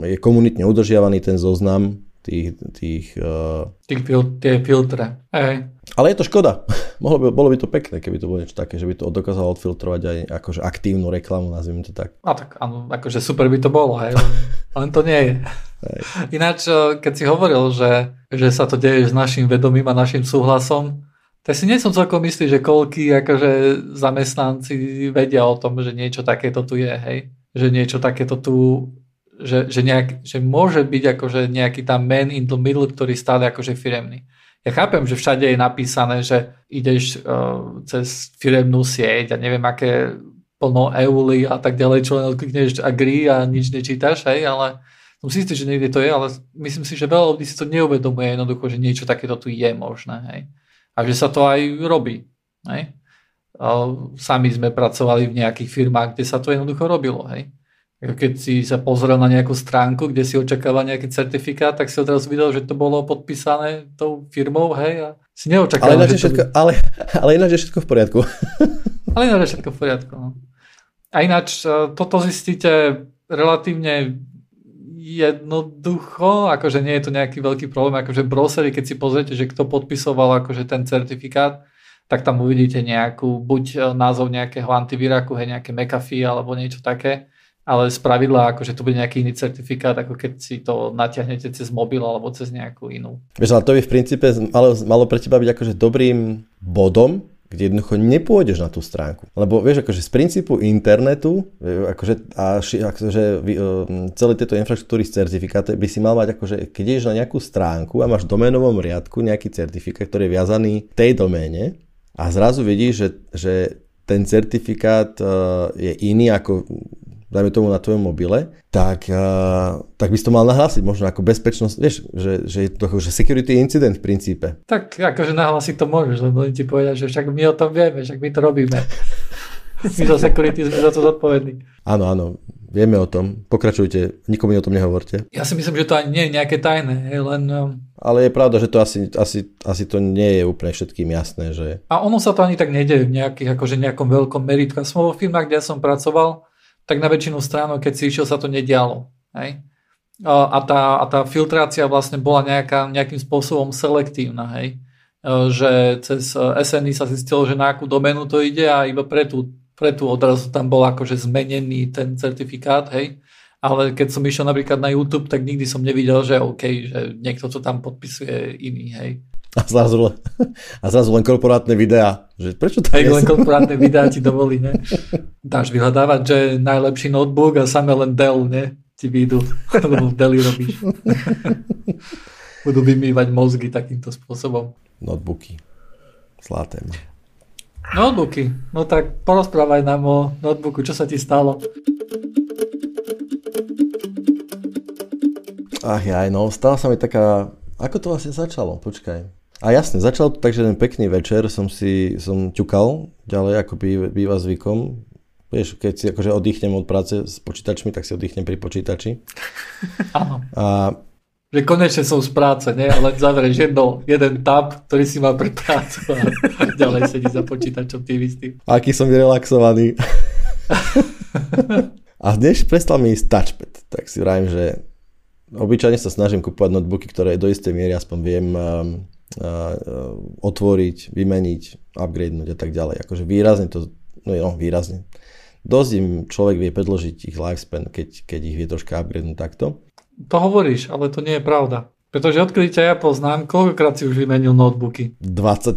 je komunitne udržiavaný ten zoznam tie filtre. Hej. Ale je to škoda. Bolo by to pekné, keby to bolo niečo také, že by to dokázalo odfiltrovať aj akože aktívnu reklamu, nazvime to tak. No tak áno, akože super by to bolo, hej. Len to nie je. Hej. Ináč, keď si hovoril, že sa to deje s našim vedomím a našim súhlasom, tak si nie som celkom istý, že koľkí akože zamestnanci vedia o tom, že niečo takéto tu je, hej. Že niečo takéto tu... Že môže byť akože nejaký tam man in the middle, ktorý stále akože firemný. Ja chápem, že všade je napísané, že ideš cez firemnú sieť a neviem aké plno euly a tak ďalej, čo len odklikneš agree a nič nečítaš, hej, ale som si istý, že niekde to je, ale myslím si, že veľa ľudí si to neuvedomuje jednoducho, že niečo takéto tu je možné. Hej. A že sa to aj robí. Hej. Sami sme pracovali v nejakých firmách, kde sa to jednoducho robilo. Hej. Keď si sa pozrel na nejakú stránku, kde si očakával nejaký certifikát, tak si odrazu videl, že to bolo podpísané tou firmou, hej, a si neočakával. Ale ináč je všetko v poriadku. Ale ináč je všetko v poriadku. No. A ináč toto zistíte relatívne jednoducho, akože nie je to nejaký veľký problém, akože browsery, keď si pozriete, že kto podpisoval akože ten certifikát, tak tam uvidíte nejakú, buď názov nejakého antivíraku, hej, nejaké McAfee alebo niečo také, ale spravidla, akože to bude nejaký iný certifikát, ako keď si to natiahnete cez mobil alebo cez nejakú inú. Vieš, ale to by v princípe malo pre teba byť akože dobrým bodom, kde jednoducho nepôjdeš na tú stránku. Lebo vieš, akože z princípu internetu akože, celé tieto infraštruktúry z certifikáty by si mal mať, akože, keď ideš na nejakú stránku a máš v doménovom riadku nejaký certifikát, ktorý je viazaný tej doméne a zrazu vidíš, že ten certifikát je iný ako dajme tomu na tvojom mobile, tak by si to mal nahlásiť, možno ako bezpečnosť, vieš, že je to že security incident v princípe. Tak akože nahlásiť to môžeš, lebo ti povedať, že však my o tom vieme, však my to robíme. My za security sme za to zodpovední. Áno, vieme o tom, pokračujte, nikomu o tom nehovorte. Ja si myslím, že to ani nie je nejaké tajné, len... Ale je pravda, že to asi to nie je úplne všetkým jasné, že... A ono sa to ani tak nedie v nejakom veľkom meritku. Ja som vo firmách, kde ja som pracoval, tak na väčšinu stránok, keď si išiel, sa to nedialo. Hej? A tá filtrácia vlastne bola nejakým spôsobom selektívna. Hej? Že cez SNI sa zistilo, že na akú doménu to ide a iba pre tú odrazu tam bol akože zmenený ten certifikát. Hej? Ale keď som išiel napríklad na YouTube, tak nikdy som nevidel, že OK, že niekto to tam podpisuje iný. Hej? A zrazu len korporátne videá. Že prečo to je? Len korporátne videá ti dovolí, ne? Dáš vyhľadávať, že najlepší notebook a samé len Dell, ne? Ti vyjdú, lebo v Delli robíš. Budú vymývať mozgy takýmto spôsobom. Notebooky. Zlaté. Notebooky. No tak porozprávaj nám o notebooku. Čo sa ti stalo? Stala sa mi taká... Ako to vlastne začalo? Počkaj. A jasne, začalo to tak, že ten pekný večer som ťukal ďalej, ako býva zvykom. Vieš, keď si akože oddychnem od práce s počítačmi, tak si oddychnem pri počítači. Áno. Že konečne som z práce, ne? Ale zavrieš jeden tab, ktorý si má pre prácu a ďalej sedí za počítačom tým istým. Aký som relaxovaný. A dnes prestal mi ísť touchpad. Tak si vravím, že obyčajne sa snažím kupovať notebooky, ktoré do istej miery aspoň viem... otvoriť, vymeniť, upgradenúť a tak ďalej. Akože výrazne. Dosť im človek vie predložiť ich lifespan, keď ich vie troška upgradenúť takto. To hovoríš, ale to nie je pravda. Pretože odkedy ťa ja poznám, koľkokrát si už vymenil notebooky? 20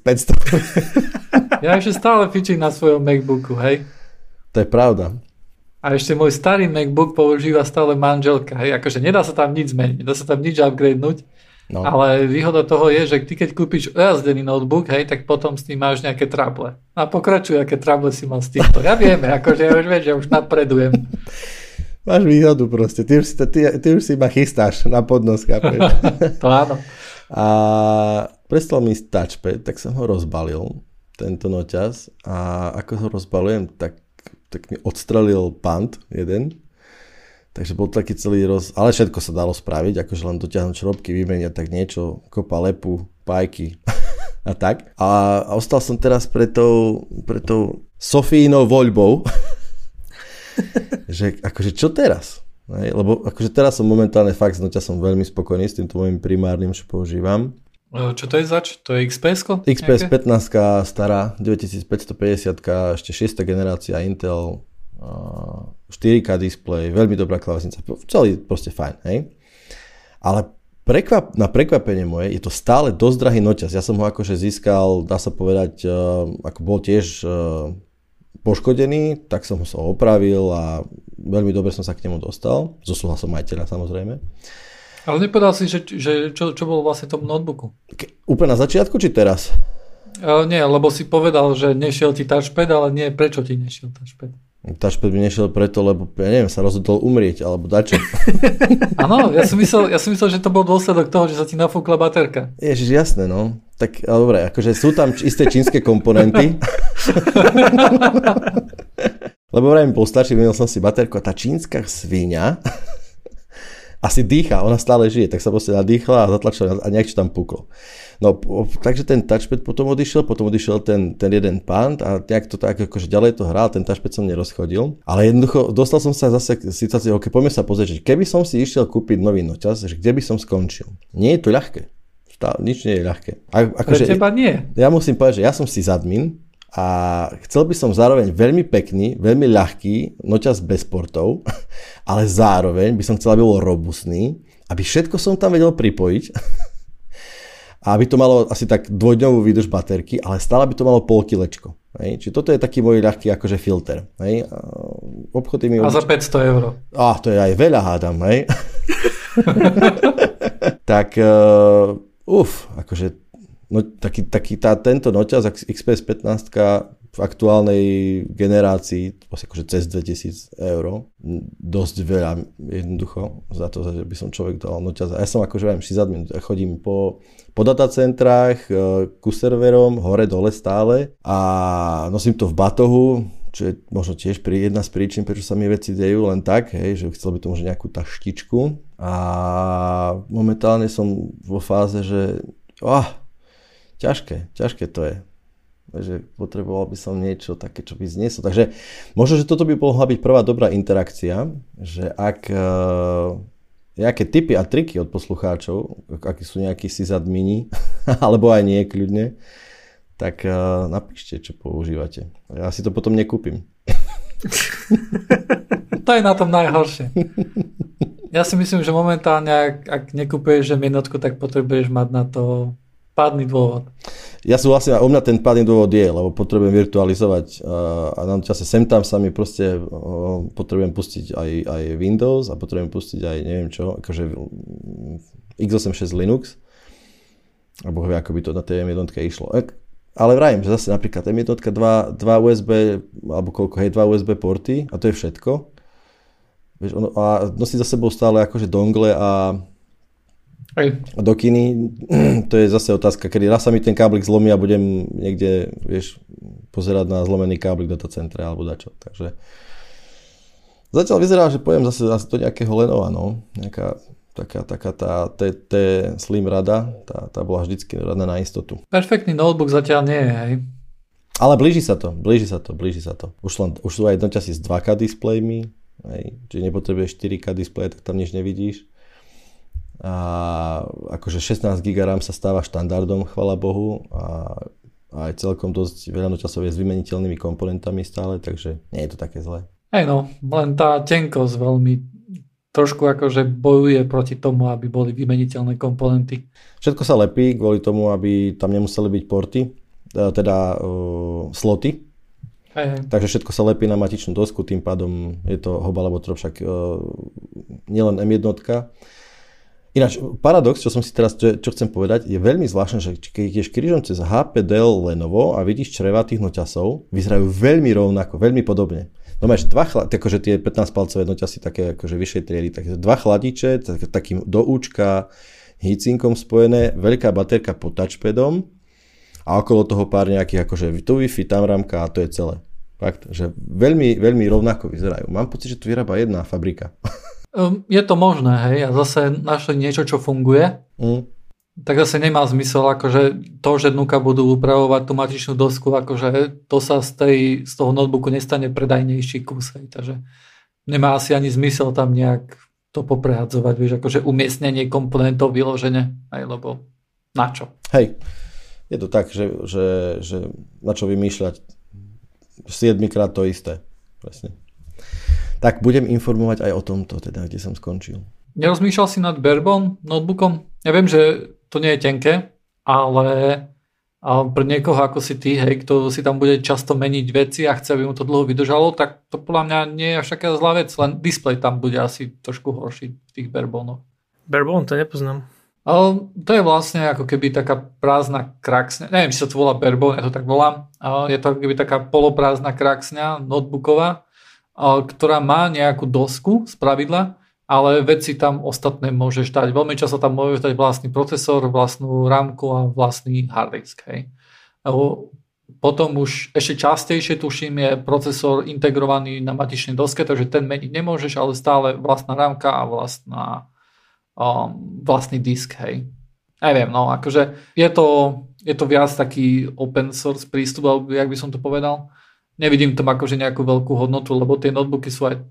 500. Ja ešte stále fičím na svojom MacBooku, hej? To je pravda. A ešte môj starý MacBook používa stále manželka, hej? Akože nedá sa tam nič zmeniť, nedá sa tam nič upgradenúť. No. Ale výhoda toho je, že ty keď kúpiš ojazdený notebook, hej, tak potom s tým máš nejaké trable. A pokračuj, aké trable si mal s týmto. Ja viem, akože ja už viem, že už napredujem. Máš výhodu proste. Ty už si ma chystáš na podnos, chápeš. To áno. A prestal mi ísť touchpad, tak som ho rozbalil, tento noťaz. A ako ho rozbalujem, tak mi odstrelil pant jeden. Takže bol taký celý ale všetko sa dalo spraviť, akože len dotiahnuť šrobky, vymeniať tak niečo, kopa lepu, pájky a tak. A ostal som teraz pre tou Sofínou voľbou, že akože čo teraz? Lebo akože teraz som momentálne fakt som veľmi spokojný s týmto môjim primárnym, čo používam. Čo to je zač? To je XPS-ko? XPS 15 stará, 9550, ešte 6. generácia Intel, 4K display, veľmi dobrá klávesnica, celý proste fajn, hej. Ale na prekvapenie moje je to stále dosť drahý noťaz. Ja som ho akože získal, dá sa povedať, ako bol tiež poškodený, tak som ho opravil a veľmi dobre som sa k nemu dostal, so súhlasom majiteľa samozrejme. Ale nepovedal si, že čo bolo vlastne v tom notebooku? Úplne na začiatku či teraz? Nie, lebo si povedal, že nešiel ti touchpad, ale nie, prečo ti nešiel touchpad? Touchpad by nešiel preto, lebo ja neviem, sa rozhodol umrieť, alebo dačo. Áno, ja som myslel, že to bol dôsledok toho, že sa ti nafúkla baterka. Ježiš, jasné, no. Tak, ale dobre, akože sú tam isté čínske komponenty. Lebo vraj mi bol starší, vymenil som si baterku a tá čínska sviňa asi dýcha, ona stále žije, tak sa proste nadýchla a zatlačila a nejak čo tam puklo. No, takže ten touchpad potom odišiel ten jeden pán a nejak to tak, akože ďalej to hral, ten touchpad som nerozchodil. Ale jednoducho, dostal som sa zase k situácii, ok, poďme sa pozrieť, že keby som si išiel kúpiť nový noťaz, že kde by som skončil. Nie je to ľahké. Nič nie je ľahké. Pre teba nie. Ja musím povedať, že ja som sysadmin a chcel by som zároveň veľmi pekný, veľmi ľahký noťaz bez portov, ale zároveň by som chcel, aby bol robustný, aby všetko som tam vedel pripojiť. A aby to malo asi tak dvojdňovú výdrž baterky, ale stále by to malo polkilečko. Čiže toto je taký môj ľahký akože filter. Hej? Obchody mi... A za 500 eur. Á, to je aj veľa, hádam. Hej? Tak, akože no, tento noťaz XPS 15 v aktuálnej generácii akože cez 2000 eur. Dosť veľa jednoducho za to, že by som človek dal noťaz. Ja som akože viem sysadmin, chodím po datacentrách, ku serverom, hore, dole stále a nosím to v batohu, čo je možno tiež jedna z príčin, prečo sa mi veci dejú len tak, hej, že chcel by to možno nejakú taštičku a momentálne som vo fáze, že ťažké to je. Takže potreboval by som niečo také, čo by zniesol. Takže možno, že toto by mohla byť prvá dobrá interakcia, že ak nejaké tipy a triky od poslucháčov, akí sú nejakí sysadmini, alebo aj nie, kľudne, tak napíšte, čo používate. Ja si to potom nekúpim. To je na tom najhoršie. Ja si myslím, že momentálne, ak nekúpuješ jednotku, tak potrebuješ mať na to pádny dôvod. Ja súhlasím, a u mňa ten pádny dôvod je, lebo potrebujem virtualizovať a na čase sem tam sa mi proste potrebujem pustiť aj Windows a potrebujem pustiť aj neviem čo, akože x86 Linux a bohvie, ako by to na tej M1 išlo. Ale vrajím, že zase napríklad M1 dva USB alebo koľko, hej, 2 USB porty a to je všetko. Vieš, a nosí za sebou stále akože dongle a do kiny, to je zase otázka, kedy raz sa mi ten káblik zlomí a budem niekde, vieš, pozerať na zlomený káblik v datacentre alebo dačo. Takže zatiaľ vyzerá, že poviem zase to nejakého Lenova, no. Nejaká taká tá Slim rada, tá bola vždycky rada na istotu. Perfektný notebook zatiaľ nie je, hej. Ale blíži sa to. Už sú aj jednočasí s 2K displejmi, hej. Čiže nepotrebuješ 4K displeje, tak tam nič nevidíš. A akože 16 GB RAM sa stáva štandardom, chvala Bohu, a aj celkom dosť veľa noťazov je s vymeniteľnými komponentami stále, takže nie je to také zlé. Hej, no, len tá tenkosť veľmi trošku akože bojuje proti tomu, aby boli vymeniteľné komponenty. Všetko sa lepí kvôli tomu, aby tam nemuseli byť porty, teda sloty. Hej. Takže všetko sa lepí na matičnú dosku, tým pádom je to hoba alebo trop, však nielen M1. Ináč, paradox, čo chcem povedať, je veľmi zvláštne, že keď ideš krížom cez HP, Dell, Lenovo a vidíš čreva tých noťasov, vyzerajú veľmi rovnako, veľmi podobne. No máš akože tie 15-palcové noťasy také akože vyššej triedy, takže dva chladiče, takým do účka, hýcinkom spojené, veľká baterka pod touchpadom a okolo toho pár nejakých akože tu Wi-Fi, tam rámka a to je celé. Fakt, že veľmi, veľmi rovnako vyzerajú. Mám pocit, že tu vyrába jedna fabrika. Je to možné, hej, a zase našli niečo, čo funguje, tak zase nemá zmysel, akože to, že dnuka budú upravovať tú matičnú dosku, akože to sa z toho notebooku nestane predajnejší kus, hej, takže nemá asi ani zmysel tam nejak to poprehadzovať, vieš, akože umiestnenie komponentov vyloženie, hej, lebo na čo? Hej, je to tak, že na čo vymýšľať 7-krát to isté, presne. Tak budem informovať aj o tomto, teda, kde som skončil. Nerozmýšľal si nad Barebone notebookom? Ja viem, že to nie je tenké, ale pre niekoho ako si ty, hej, kto si tam bude často meniť veci a chce, aby mu to dlho vydržalo, tak to podľa mňa nie je až taká zlá vec, len displej tam bude asi trošku horší v tých Barebonoch. Barebone, to nepoznám. Ale to je vlastne ako keby taká prázdna kraksňa, neviem, či sa to volá Barebone, ja to tak volám, je to ako keby taká poloprázdna kraksňa notebooková, ktorá má nejakú dosku z pravidla, ale veci tam ostatné môžeš dať. Veľmi často tam môžeš dať vlastný procesor, vlastnú rámku a vlastný hard disk. Hej. Potom už ešte častejšie, tuším, je procesor integrovaný na matičnej doske, takže ten meniť nemôžeš, ale stále vlastná rámka a vlastný disk, hej. Neviem, no akože je to viac taký open source prístup, alebo jak by som to povedal. Nevidím tam akože nejakú veľkú hodnotu, lebo tie notebooky sú aj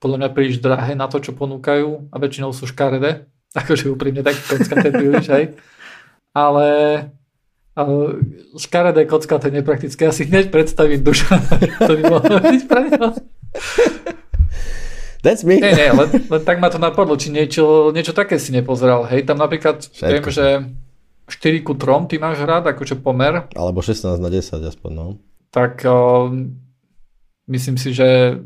podľa mňa príliš drahé na to, čo ponúkajú a väčšinou sú škaredé, akože úprimne tak kockaté príliš, hej. Ale škaredé kockaté nepraktické, asi hneď predstaviť Dušana, to by mohlo byť pre neho. That's me. Nie, len tak ma to napadlo, či niečo také si nepozeral. Hej, tam napríklad všetko. Viem, že 4:3 ty máš rád, akože pomer. Alebo 16:10 aspoň, no. Tak myslím si, že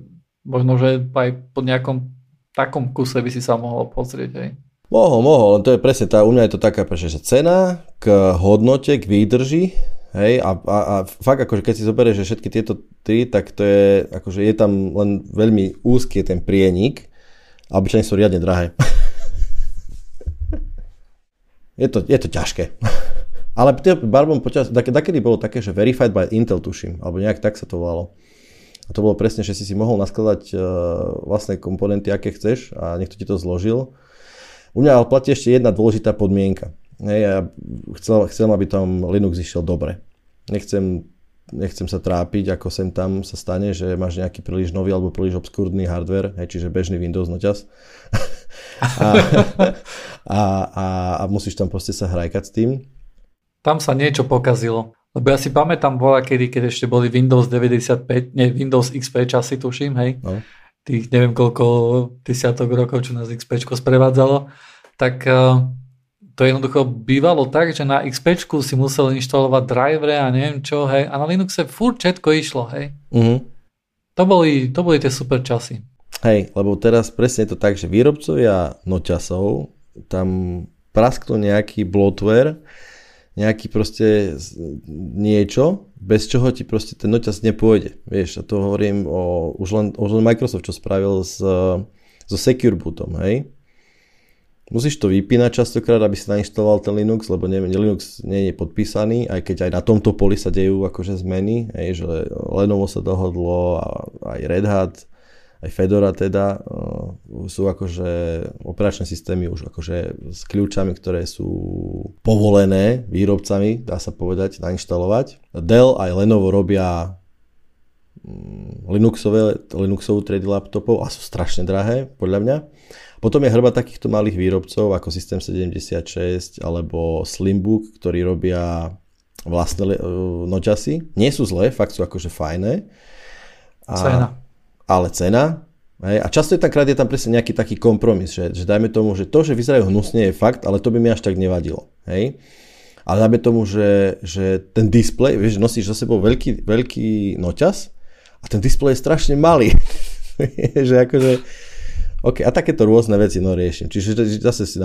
možno, že aj po nejakom takom kuse by si sa mohol pozrieť, hej. Mohol, len to je presne, u mňa je to taká, že cena k hodnote, k výdrži, hej, a fakt akože keď si zoberieš, že všetky tieto tri, tak to je, akože je tam len veľmi úzky ten prienik a obyčajne sú riadne drahé. je to ťažké. Ale barbom počas, dakedy bolo také, že verified by Intel, tuším, alebo nejak tak sa to volalo. A to bolo presne, že si mohol naskladať vlastné komponenty, aké chceš a niekto ti to zložil. U mňa platí ešte jedna dôležitá podmienka. Hej, ja chcem, aby tam Linux išiel dobre. Nechcem sa trápiť, ako sem tam sa stane, že máš nejaký príliš nový alebo príliš obskúrny hardware, hej, čiže bežný Windows noťaz. a musíš tam proste sa hrajkať s tým. Tam sa niečo pokazilo. Lebo ja si pamätám bola kedy, keď ešte boli Windows 95, nie, Windows XP časy, tuším, hej. No. Tých neviem koľko desiatok rokov, čo nás XPčko sprevádzalo, tak... To jednoducho bývalo tak, že na XPčku si musel inštalovať drivery a neviem čo, hej. A na Linuxe furt všetko išlo, hej. Uh-huh. To boli tie super časy. Hej, lebo teraz presne je to tak, že výrobcovia noťasov tam prasknú nejaký bloatware, nejaký proste niečo, bez čoho ti proste ten noťas nepôjde. Vieš, a to hovorím už len Microsoft, čo spravil so Secure Bootom, hej. Musíš to vypínať častokrát, aby si nainštaloval ten Linux, lebo Linux nie je podpísaný, aj keď aj na tomto poli sa dejú akože zmeny, že Lenovo sa dohodlo, aj Red Hat, aj Fedora teda, sú akože operačné systémy už akože s kľúčami, ktoré sú povolené výrobcami, dá sa povedať, nainštalovať. Dell aj Lenovo robia Linuxovú triedy laptopov a sú strašne drahé, podľa mňa. Potom je hrba takýchto malých výrobcov ako System76 alebo Slimbook, ktorí robia vlastné noťasy. Nie sú zlé, fakt sú akože fajné. Ale cena. Hej, a často je tam presne nejaký taký kompromis, že dajme tomu, že to, že vyzerajú hnusne je fakt, ale to by mi až tak nevadilo. Hej. Ale dajme tomu, že ten displej, vieš, nosíš za sebou veľký, veľký noťas a ten displej je strašne malý. Že akože... OK, a takéto rôzne veci riešim. Čiže zase si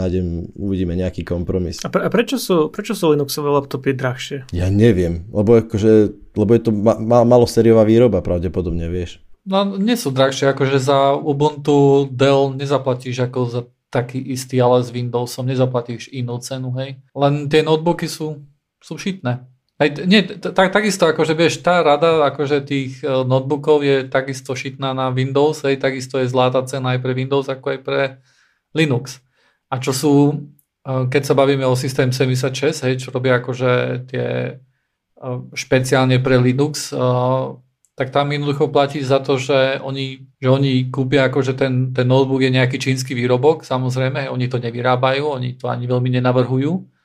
uvidíme nejaký kompromis. A prečo sú Linuxové laptopy drahšie? Ja neviem, lebo je to malosériová výroba, pravdepodobne, vieš. No, nie sú drahšie, akože za Ubuntu Dell nezaplatíš ako za taký istý, ale s Windowsom nezaplatíš inú cenu, hej. Len tie notebooky sú šitné. Takisto, akože vieš, tá rada akože tých notebookov je takisto šitná na Windows, hej, takisto je zlatá cena aj pre Windows, ako aj pre Linux. A čo sú, keď sa bavíme o System76, hej, čo robia akože tie špeciálne pre Linux, tak tam jednoducho platí za to, že oni kúpia akože ten notebook je nejaký čínsky výrobok, samozrejme, hej, oni to nevyrábajú, oni to ani veľmi nenavrhujú.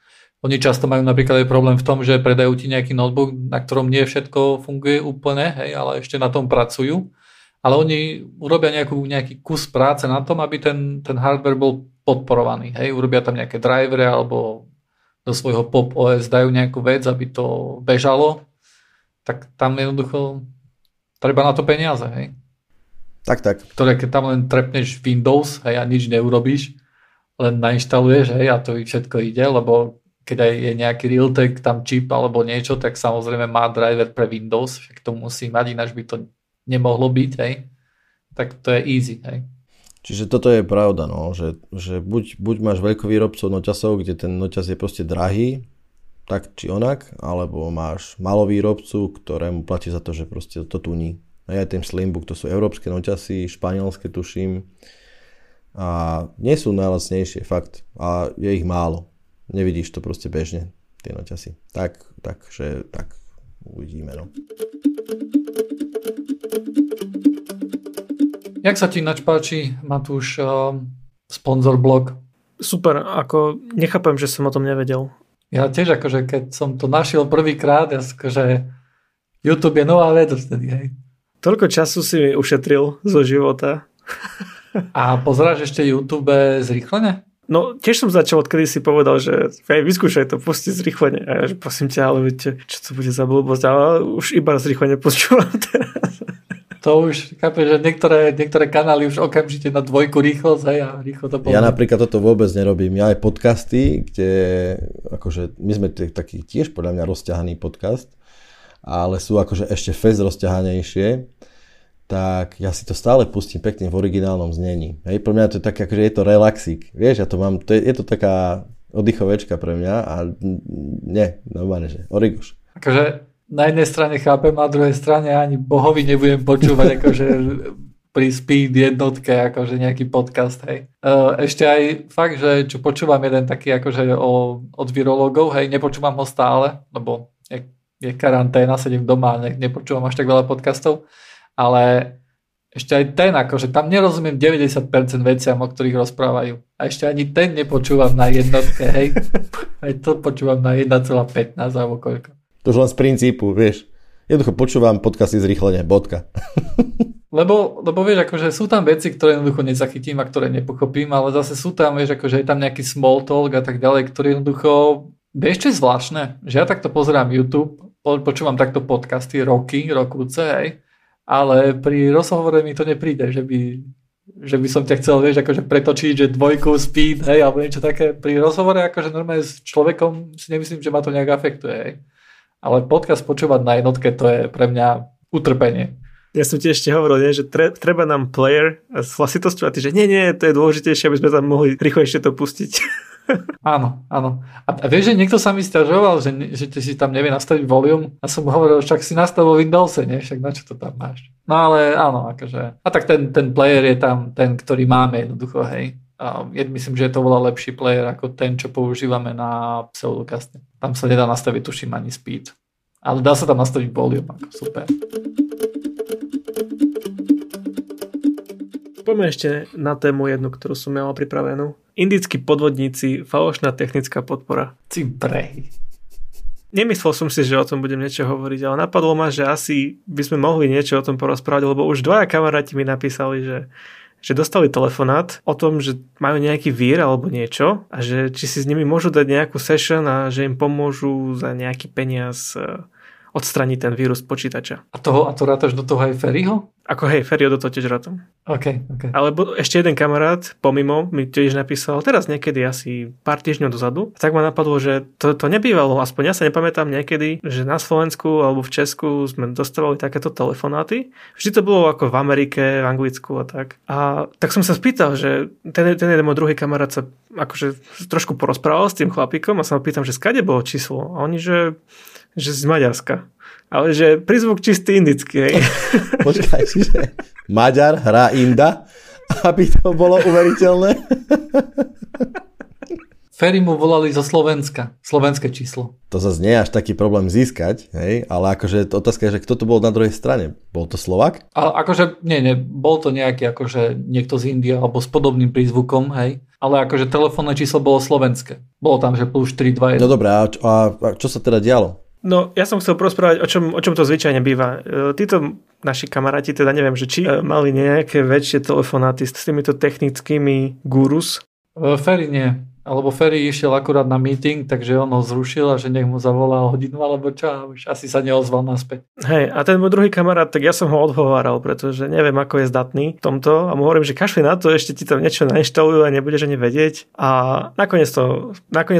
Oni často majú napríklad aj problém v tom, že predajú ti nejaký notebook, na ktorom nie všetko funguje úplne, hej, ale ešte na tom pracujú. Ale oni urobia nejaký kus práce na tom, aby ten hardware bol podporovaný. Hej. Urobia tam nejaké drivery alebo do svojho Pop OS dajú nejakú vec, aby to bežalo. Tak tam jednoducho treba na to peniaze. Hej. Tak. Ktoré keď tam len trepneš Windows, hej, a nič neurobíš, len nainštaluješ, hej, a to všetko ide, lebo keď aj je nejaký Realtek, tam čip alebo niečo, tak samozrejme má driver pre Windows, však to musí mať, ináč by to nemohlo byť, hej. tak to je easy. Hej. Čiže toto je pravda, no, že buď máš veľkovýrobcov noťasov, kde ten noťas je proste drahý, tak či onak, alebo máš malovýrobcu, ktorému platí za to, že proste to tuní. A aj ten Slimbook, to sú európske noťasy, španielské tuším. A nie sú najlacnejšie, fakt. A je ich málo. Nevidíš to proste bežne, tie noťasy. Takže uvidíme, no. Jak sa ti ináč páči, Matúš, sponzor blog? Super, ako nechápem, že som o tom nevedel. Ja tiež akože, keď som to našiel prvýkrát, akože YouTube je nová vec vtedy, hej. Toľko času si mi ušetril zo života. A pozeráš ešte YouTube zrýchlene? No, tiež som začal, odkedy si povedal, že vyskúšaj to, pusti zrýchlenie. A ja, že prosím ťa, ale viete, čo to bude za blbosť, ale už iba zrýchlenie počúvam teraz. To už, chápem, že niektoré kanály už okamžite na 2 rýchlosť, hej, a rýchlo to povedal. Ja napríklad toto vôbec nerobím. Ja aj podcasty, kde akože my sme taký tiež podľa mňa rozťahaný podcast, ale sú akože ešte fest rozťahanejšie, tak ja si to stále pustím pekne v originálnom znení. Hej, pre mňa to je také, akože je to relaxík. Vieš, ja to mám, je to taká oddychovečka pre mňa a nie, normálne, že origoš. Akože na jednej strane chápem, na druhej strane ani bohovi nebudem počúvať akože pri speed jednotke akože nejaký podcast, hej. Ešte aj fakt, že čo počúvam jeden taký akože od virológov, hej, nepočúvam ho stále, lebo je karanténa, sedím doma a nepočúvam až tak veľa podcastov, ale ešte aj ten akože tam nerozumiem 90% veciam, o ktorých rozprávajú. A ešte ani ten nepočúvam na jednotke, hej. Aj to počúvam na 1,15 alebo koľko. To už len z princípu, vieš. Jednoducho počúvam podcasty zrýchlenie, bodka. Lebo vieš, akože sú tam veci, ktoré jednoducho nezachytím a ktoré nepochopím, ale zase sú tam, vieš, akože je tam nejaký small talk a tak ďalej, ktorý jednoducho... Vieš, čo je zvláštne? Že ja takto pozerám YouTube, počúvam takto podcasty rokúce, hej, ale pri rozhovore mi to nepríde, že by som ťa chcel, vieš, akože pretočiť, že 2 speed, hej, alebo niečo také. Pri rozhovore akože normálne s človekom si nemyslím, že ma to nejak afektuje, hej. Ale podcast počúvať na jednotke, to je pre mňa utrpenie. Ja som ti ešte hovoril, nie, že treba nám player s hlasitosťou a ty, že nie, to je dôležitejšie, aby sme tam mohli rýchlejšie to pustiť. Áno. A vieš, že niekto sa mi sťažoval, že si tam nevie nastaviť volume a som hovoril, však si nastavil Windowse, nie? Však na čo to tam máš? No ale áno, akože. A tak ten player je tam ten, ktorý máme jednoducho, hej. Myslím, že je to oveľa lepší player ako ten, čo používame na Pseudocaste. Tam sa nedá nastaviť, tuším, ani speed. Ale dá sa tam nastaviť volume, ako super. Poďme ešte na tému jednu, ktorú som mal pripravenú. Indickí podvodníci, falošná technická podpora. Cibrej. Nemyslel som si, že o tom budem niečo hovoriť, ale napadlo ma, že asi by sme mohli niečo o tom porozprávať, lebo už 2 kamaráti mi napísali, že dostali telefonát o tom, že majú nejaký vír alebo niečo a že či si s nimi môžu dať nejakú session a že im pomôžu za nejaký peniaz odstraniť ten vírus počítača. A to rátaš do toho aj Ferryho? Ako hej, Ferry do toho tiež rátam. OK. Alebo ešte jeden kamarát pomimo mi tiež napísal teraz niekedy asi pár týždňov dozadu. Tak ma napadlo, že to nebývalo, aspoň ja sa nepamätám niekedy, že na Slovensku alebo v Česku sme dostávali takéto telefonáty. Vždy to bolo ako v Amerike, v Anglicku a tak. A tak som sa spýtal, že ten jeden môj druhý kamarát sa akože trošku porozprával s tým chlapíkom a sa ho pýtam, že skade bolo číslo. A oni, že z Maďarska. Ale že prízvuk čistý indický. Počkaj, čiže Maďar hrá Inda, aby to bolo uveriteľné. Ferry mu volali zo Slovenska. Slovenské číslo. To zase nie je až taký problém získať, hej? Ale akože otázka je, že kto to bol na druhej strane? Bol to Slovák? Ale akože, nie, bol to nejaký akože niekto z Indie alebo s podobným prízvukom, hej? Ale akože telefónne číslo bolo slovenské. Bolo tam, že plus 321. No dobré, a čo sa teda dialo? No, ja som chcel prosprávať, o čom to zvyčajne býva. Títo naši kamaráti, teda neviem, že či mali nejaké väčšie telefonáty s týmito technickými gurus. Ferry nie. Alebo Ferry išiel akurát na meeting, takže on ho zrušil a že nech mu zavolá hodinu alebo čo, už asi sa neozval naspäť. Hej, a ten môj druhý kamarát, tak ja som ho odhováral, pretože neviem, ako je zdatný v tomto a mu hovorím, že kašli na to, ešte ti tam niečo nainštalujú a nebudeš ani vedieť. A nakoniec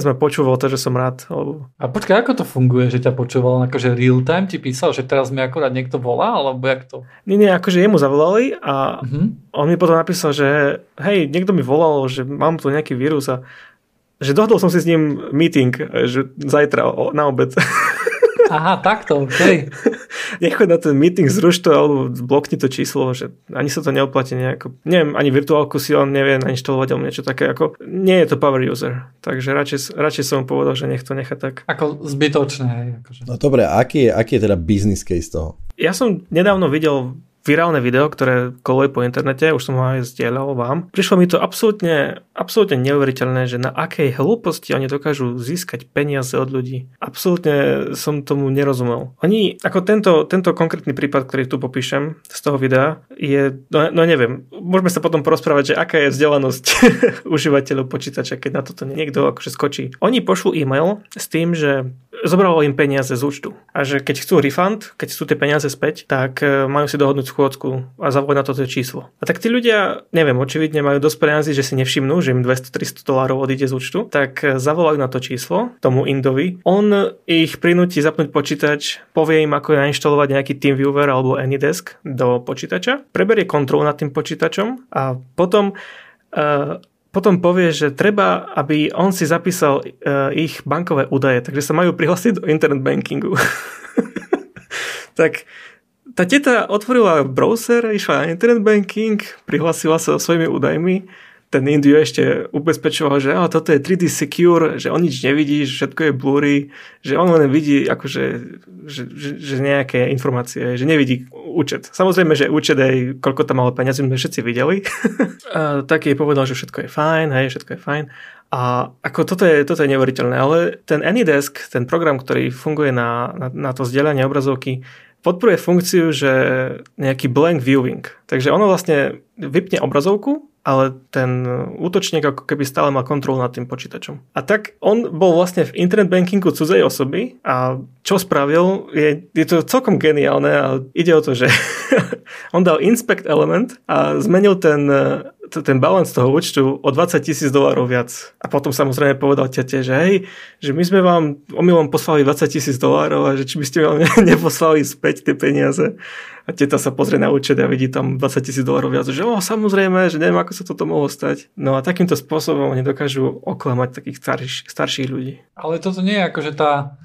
ma počúval, takže som rád. Lebo... A počkaj, ako to funguje, že ťa počúval? Akože real time ti písal, že teraz mi akurát niekto volá, alebo jak to? Nie, akože jemu zavolali a on mi potom napísal, že hej, niekto mi volal, že mám tu nejaký vírus a že dohodol som si s ním meeting, že zajtra na obed. Aha, takto, okej. Nechod na ten meeting, zruš to, alebo blokni to číslo, že ani sa to neoplatí nejako. Neviem, ani virtuálku si on nevie nainštalovať, alebo niečo také, ako nie je to power user. Takže radšej som mu povedal, že nech to nechá tak. Ako zbytočné. Hej, akože. No dobre, aký je teda business case toho? Ja som nedávno videl virálne video, ktoré koluje po internete, už som ho aj zdieľal vám. Prišlo mi to absolútne neuveriteľné, že na akej hlúposti oni dokážu získať peniaze od ľudí. Absolútne som tomu nerozumel. Oni, ako tento konkrétny prípad, ktorý tu popíšem z toho videa, je, no neviem, môžeme sa potom porozprávať, že aká je vzdelanosť užívateľov počítača, keď na toto niekto akože skočí. Oni pošlú e-mail s tým, že zobralo im peniaze z účtu. A že keď chcú refund, keď chcú tie peniaze späť, tak majú si dohodnúť schôdzku a zavolať na toto číslo. A tak tí ľudia, neviem, očividne majú dosť peniazy, že si nevšimnú, že im $200-300 odíde z účtu, tak zavolajú na to číslo tomu Indovi. On ich prinúti zapnúť počítač, povie im, ako nainštalovať nejaký TeamViewer alebo AnyDesk do počítača, preberie kontrolu nad tým počítačom a potom povie, že treba, aby on si zapísal ich bankové údaje, takže sa majú prihlásiť do internet bankingu. Tak tá teta otvorila browser, išla na internet banking, prihlásila sa svojimi údajmi. Ten Indiu ešte ubezpečoval, že toto je 3D secure, že on nič nevidí, že všetko je blurry, že on len vidí akože, že nejaké informácie, že nevidí účet. Samozrejme, že účet aj koľko tam malo peniazí, sme všetci videli. Tak jej povedal, že všetko je fajn, hej, všetko je fajn. A ako toto je neuveriteľné, ale ten AnyDesk, ten program, ktorý funguje na to zdieľanie obrazovky, podporuje funkciu, že nejaký blank viewing. Takže ono vlastne vypne obrazovku, ale ten útočník ako keby stále mal kontrolu nad tým počítačom. A tak on bol vlastne v internet bankingu cudzej osoby a čo spravil, je to celkom geniálne a ide o to, že on dal inspect element a zmenil ten balance toho účtu o $20,000 viac. A potom samozrejme povedal ťate, že hej, že my sme vám omylom poslali $20,000 a že či by ste vám neposlali späť tie peniaze. A teta sa pozrie na účet a vidí tam $20,000 viac. Že samozrejme, že neviem, ako sa toto mohlo stať. No a takýmto spôsobom oni dokážu oklamať takých starších ľudí. Ale toto nie je akože tá...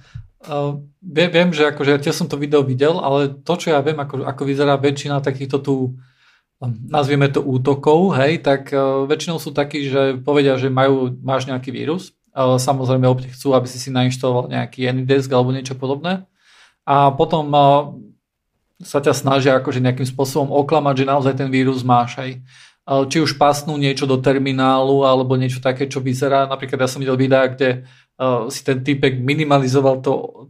Viem, že akože ja tiež som to video videl, ale to, čo ja viem, ako vyzerá väčšina takýchto tu nazvieme to útokov, hej, tak väčšinou sú takí, že povedia, že máš nejaký vírus. Samozrejme občas chcú, aby si nainštaloval nejaký AnyDesk alebo niečo podobné. A potom sa ťa snažia akože nejakým spôsobom oklamať, že naozaj ten vírus máš, hej. Či už pasnú niečo do terminálu alebo niečo také, čo vyzerá. Napríklad ja som videl videá, kde si ten týpek minimalizoval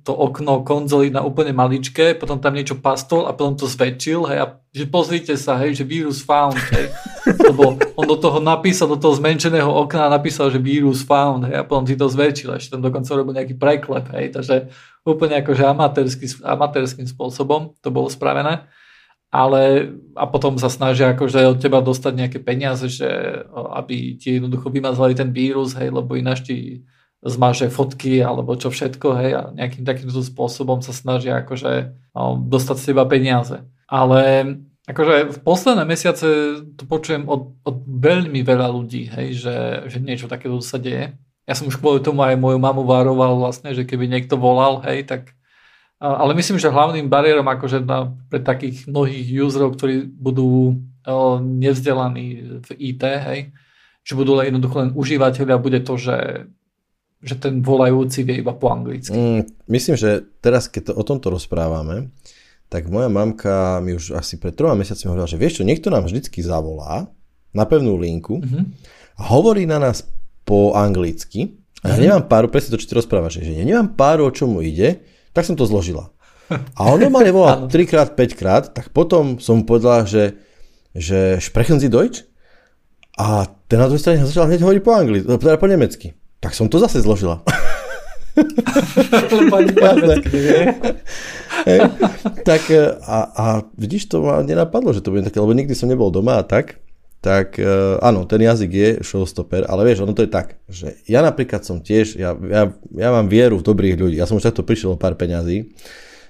to okno konzoly na úplne maličké, potom tam niečo pastol a potom to zväčšil, hej, a že pozrite sa, hej, že vírus found, hej, lebo on do toho napísal, do toho zmenšeného okna napísal, že vírus found, hej, a potom si to zväčšil, ešte tam dokonca robil nejaký preklep, hej, takže úplne akože amatérským spôsobom to bolo spravené. Ale a potom sa snažia akože od teba dostať nejaké peniaze, že aby ti jednoducho vymazali ten vírus, hej, lebo ináč ti zmaže fotky alebo čo všetko, hej, a nejakým takýmto spôsobom sa snažia akože dostať z teba peniaze. Ale akože v posledné mesiace to počujem od veľmi veľa ľudí, hej, že niečo takéto sa deje. Ja som už kvôli tomu aj moju mamu varoval vlastne, že keby niekto volal, hej, tak... Ale myslím, že hlavným bariérom akože pre takých mnohých userov, ktorí budú nevzdelaní v IT, hej, že budú jednoducho len užívateľia, bude to, že ten volajúci vie iba po anglicky. Myslím, že teraz, keď o tomto rozprávame, tak moja mamka mi už asi pred 3 mesiacmi hovorila, že vieš čo, niekto nám vždycky zavolá na pevnú linku a hovorí na nás po anglicky. A ja nemám páru, presne to, čo ty rozprávaš, že ja nemám páru, o čomu ide, tak som to zložila. A on normálne volal 3-krát, 5-krát, tak potom som mu povedala, že sprechen Sie Deutsch? A ten na druhej strane začal hneď hovoriť po nemecky. Tak som to zase zložila. Hej. Tak a vidíš, to ma nenapadlo, že to bude také, lebo nikdy som nebol doma a tak áno, ten jazyk je showstopper, ale vieš, ono to je tak, že ja napríklad som tiež, ja mám vieru v dobrých ľudí, ja som už takto prišiel o pár peňazí,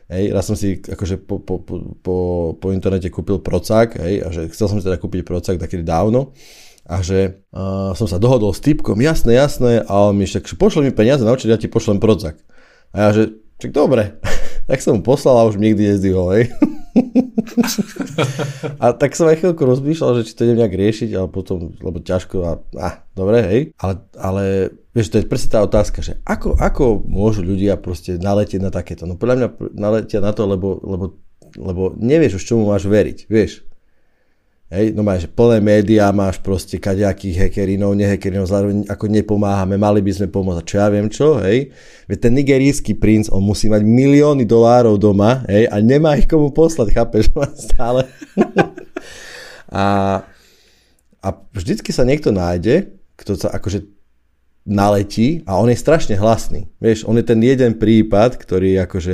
hej, raz som si akože po internete kúpil procák, hej, a že chcel som si teda kúpiť procák takedy dávno, a že som sa dohodol s typkom, jasné, a on mi však pošle mi peniaze na účet, ja ti pošlem procak. A ja že, tak dobre, tak som mu poslal a už nikdy nezdvihol, hej. A tak som aj chvíľku rozmýšľal, že či to idem nejak riešiť, ale potom, lebo ťažko a dobre, hej. Ale vieš, to je presne tá otázka, že ako môžu ľudia proste naletieť na takéto? No podľa mňa naletia na to, lebo nevieš už čomu máš veriť, vieš. Hej, no máš plné médiá, máš proste kadejakých hekerinov, nehekerinov, zároveň ako nepomáhame, mali by sme pomôcť, čo ja viem čo, hej. Veď ten nigerijský princ, on musí mať milióny dolárov doma, hej, a nemá ich komu poslať, chápeš, stále. a vždycky sa niekto nájde, kto sa akože naletí a on je strašne hlasný, vieš, on je ten jeden prípad, ktorý akože,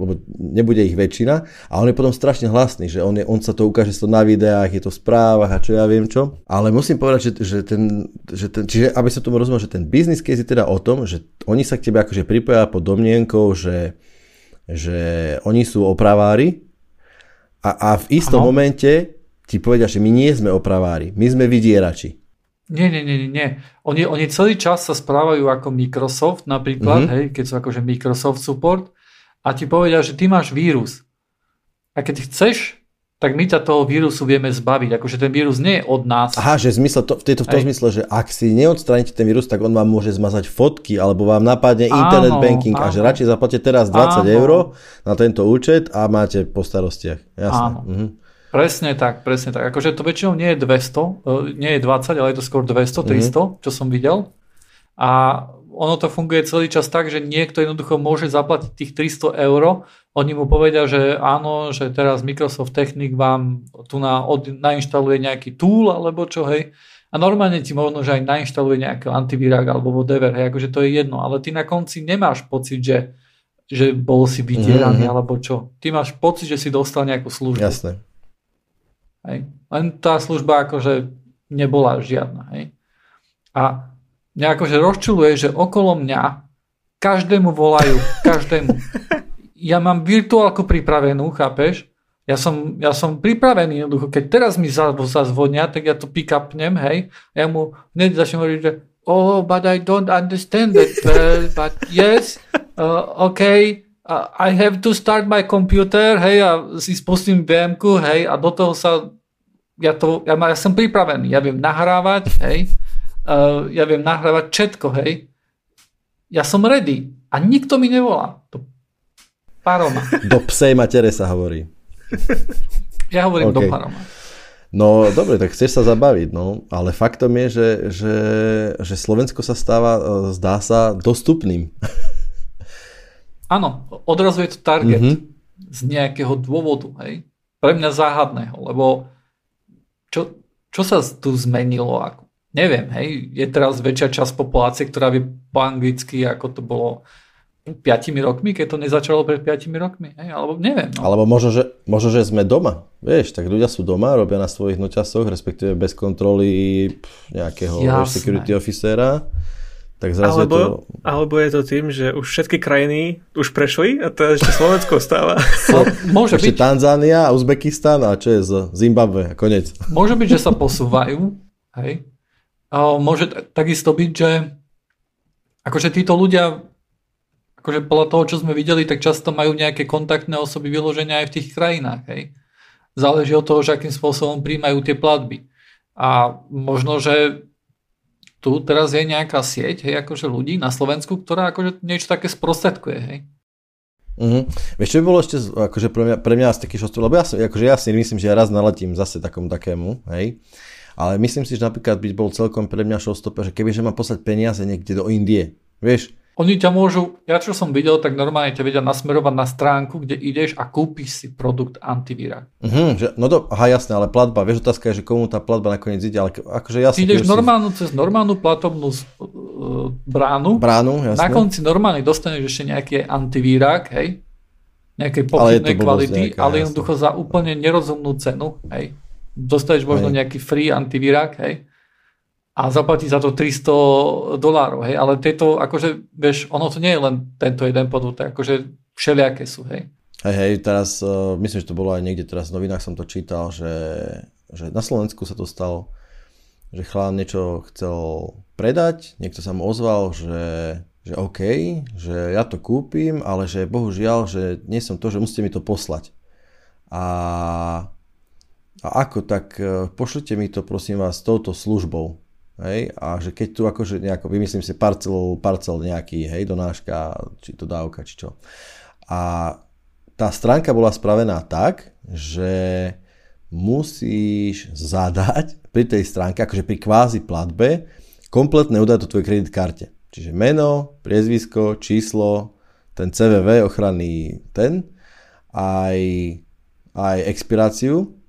lebo nebude ich väčšina a on je potom strašne hlasný, že on sa to ukáže to na videách, je to v správach a čo ja viem čo, ale musím povedať, že ten čiže aby sa tomu rozumel, že ten business case je teda o tom, že oni sa k tebe akože pripojá pod domnienkou, že oni sú opravári a v istom momente ti povedia, že my nie sme opravári, my sme vydierači. Nie. Oni celý čas sa správajú ako Microsoft napríklad, hej, keď sú akože Microsoft support a ti povedia, že ty máš vírus. A keď chceš, tak my ťa toho vírusu vieme zbaviť. Akože ten vírus nie je od nás. Aha, že v tom zmysle, že ak si neodstraníte ten vírus, tak on vám môže zmazať fotky, alebo vám napadne internet banking a že radšej zaplatíte teraz 20 eur na tento účet a máte po starostiach. Jasné. Presne tak. Akože to väčšinou nie je 200, nie je 20, ale je to skôr 200, 300, čo som videl. A ono to funguje celý čas tak, že niekto jednoducho môže zaplatiť tých 300 eur, oni mu povedia, že áno, že teraz Microsoft Technik vám tu nainštaluje nejaký tool, alebo čo, hej. A normálne ti možno, že aj nainštaluje nejaký antivírák alebo whatever, hej, akože to je jedno. Ale ty na konci nemáš pocit, že bol si vydieraný, alebo čo. Ty máš pocit, že si dostal nejakú službu. Jasné. Hej. Len tá služba akože nebola žiadna. Hej. A mňa akože rozčuluje, že okolo mňa každému volajú, každému. Ja mám virtuálku pripravenú, chápeš? Ja som pripravený jednoducho. Keď teraz mi zazvonia, tak ja to pick-upnem, hej. Ja mu hneď začnem hovoriť, že but I don't understand it well, but yes, okay. I have to start my computer, hej, a si spustím VM-ku, hej, a do toho sa, ja som pripravený, ja viem nahrávať, hej, ja viem nahrávať všetko, hej, ja som ready a nikto mi nevolá. To paroma. Do psej matere sa hovorí. Ja hovorím okay. Do paroma. No dobre, tak chceš sa zabaviť, no, ale faktom je, že Slovensko sa stáva, zdá sa, dostupným. Áno, odrazu je to target z nejakého dôvodu, hej. Pre mňa záhadného, lebo čo sa tu zmenilo? Neviem, hej, je teraz väčšia časť populácie, ktorá vie po anglicky, ako to bolo 5 rokmi, keď to nezačalo pred 5 rokmi, hej, alebo neviem. No. Alebo možno, že sme doma, vieš, tak ľudia sú doma, robia na svojich noťasoch, respektíve bez kontroly nejakého security officera. Tak alebo je to tým, že už všetky krajiny už prešli a to ešte Slovensko stáva. Môže ešte byť. Tanzánia, Uzbekistan a čo je z Zimbabwe, koniec. Môže byť, že sa posúvajú. Hej. A môže takisto byť, že akože títo ľudia, akože podľa toho, čo sme videli, tak často majú nejaké kontaktné osoby vyložené aj v tých krajinách. Hej. Záleží od toho, že akým spôsobom príjmajú tie platby. A možno, že tu teraz je nejaká sieť, hej, akože ľudí na Slovensku, ktorá akože niečo také sprostredkuje, hej. Vieš, čo by bolo ešte, akože pre mňa asi taký šostru, lebo ja si myslím, že ja raz naletím zase takému, hej. Ale myslím si, že napríklad by bol celkom pre mňa šostru, že kebyže mám poslať peniaze niekde do Indie, vieš. Oni ťa môžu, ja čo som videl, tak normálne ťa vedia nasmerovať na stránku, kde ideš a kúpiš si produkt antivírák. No to, aha, jasné, ale platba, vieš, otázka je, že komu tá platba nakoniec ide, ale akože jasné. Ideš normálnu, cez normálnu platobnú bránu, jasné. Na konci normálne dostaneš ešte nejaký antivírák, hej, nejakej pochybnej kvality, nejaká, ale jednoducho za úplne nerozumnú cenu, hej. Dostaneš možno nejaký free antivírák, hej. A zaplatí za to $300, hej, ale tieto, akože, vieš, ono to nie je len tento jeden produkt, akože všelijaké sú, hej. Hej, teraz, myslím, že to bolo aj niekde, teraz v novinách som to čítal, že na Slovensku sa to stalo, že chlán niečo chcel predať, niekto sa mu ozval, že OK, že ja to kúpim, ale že bohužiaľ, že nie som to, že musíte mi to poslať. A ako, tak pošlite mi to, prosím vás, touto službou. Hej, a že keď tu akože nejako vymyslím si parcel nejaký, hej, donáška, či to dávka, či čo. A tá stránka bola spravená tak, že musíš zadať pri tej stránke, akože pri kvázi platbe, kompletné údaje do tvojej kredit karte. Čiže meno, priezvisko, číslo, ten CVV, ochranný ten, aj expiráciu.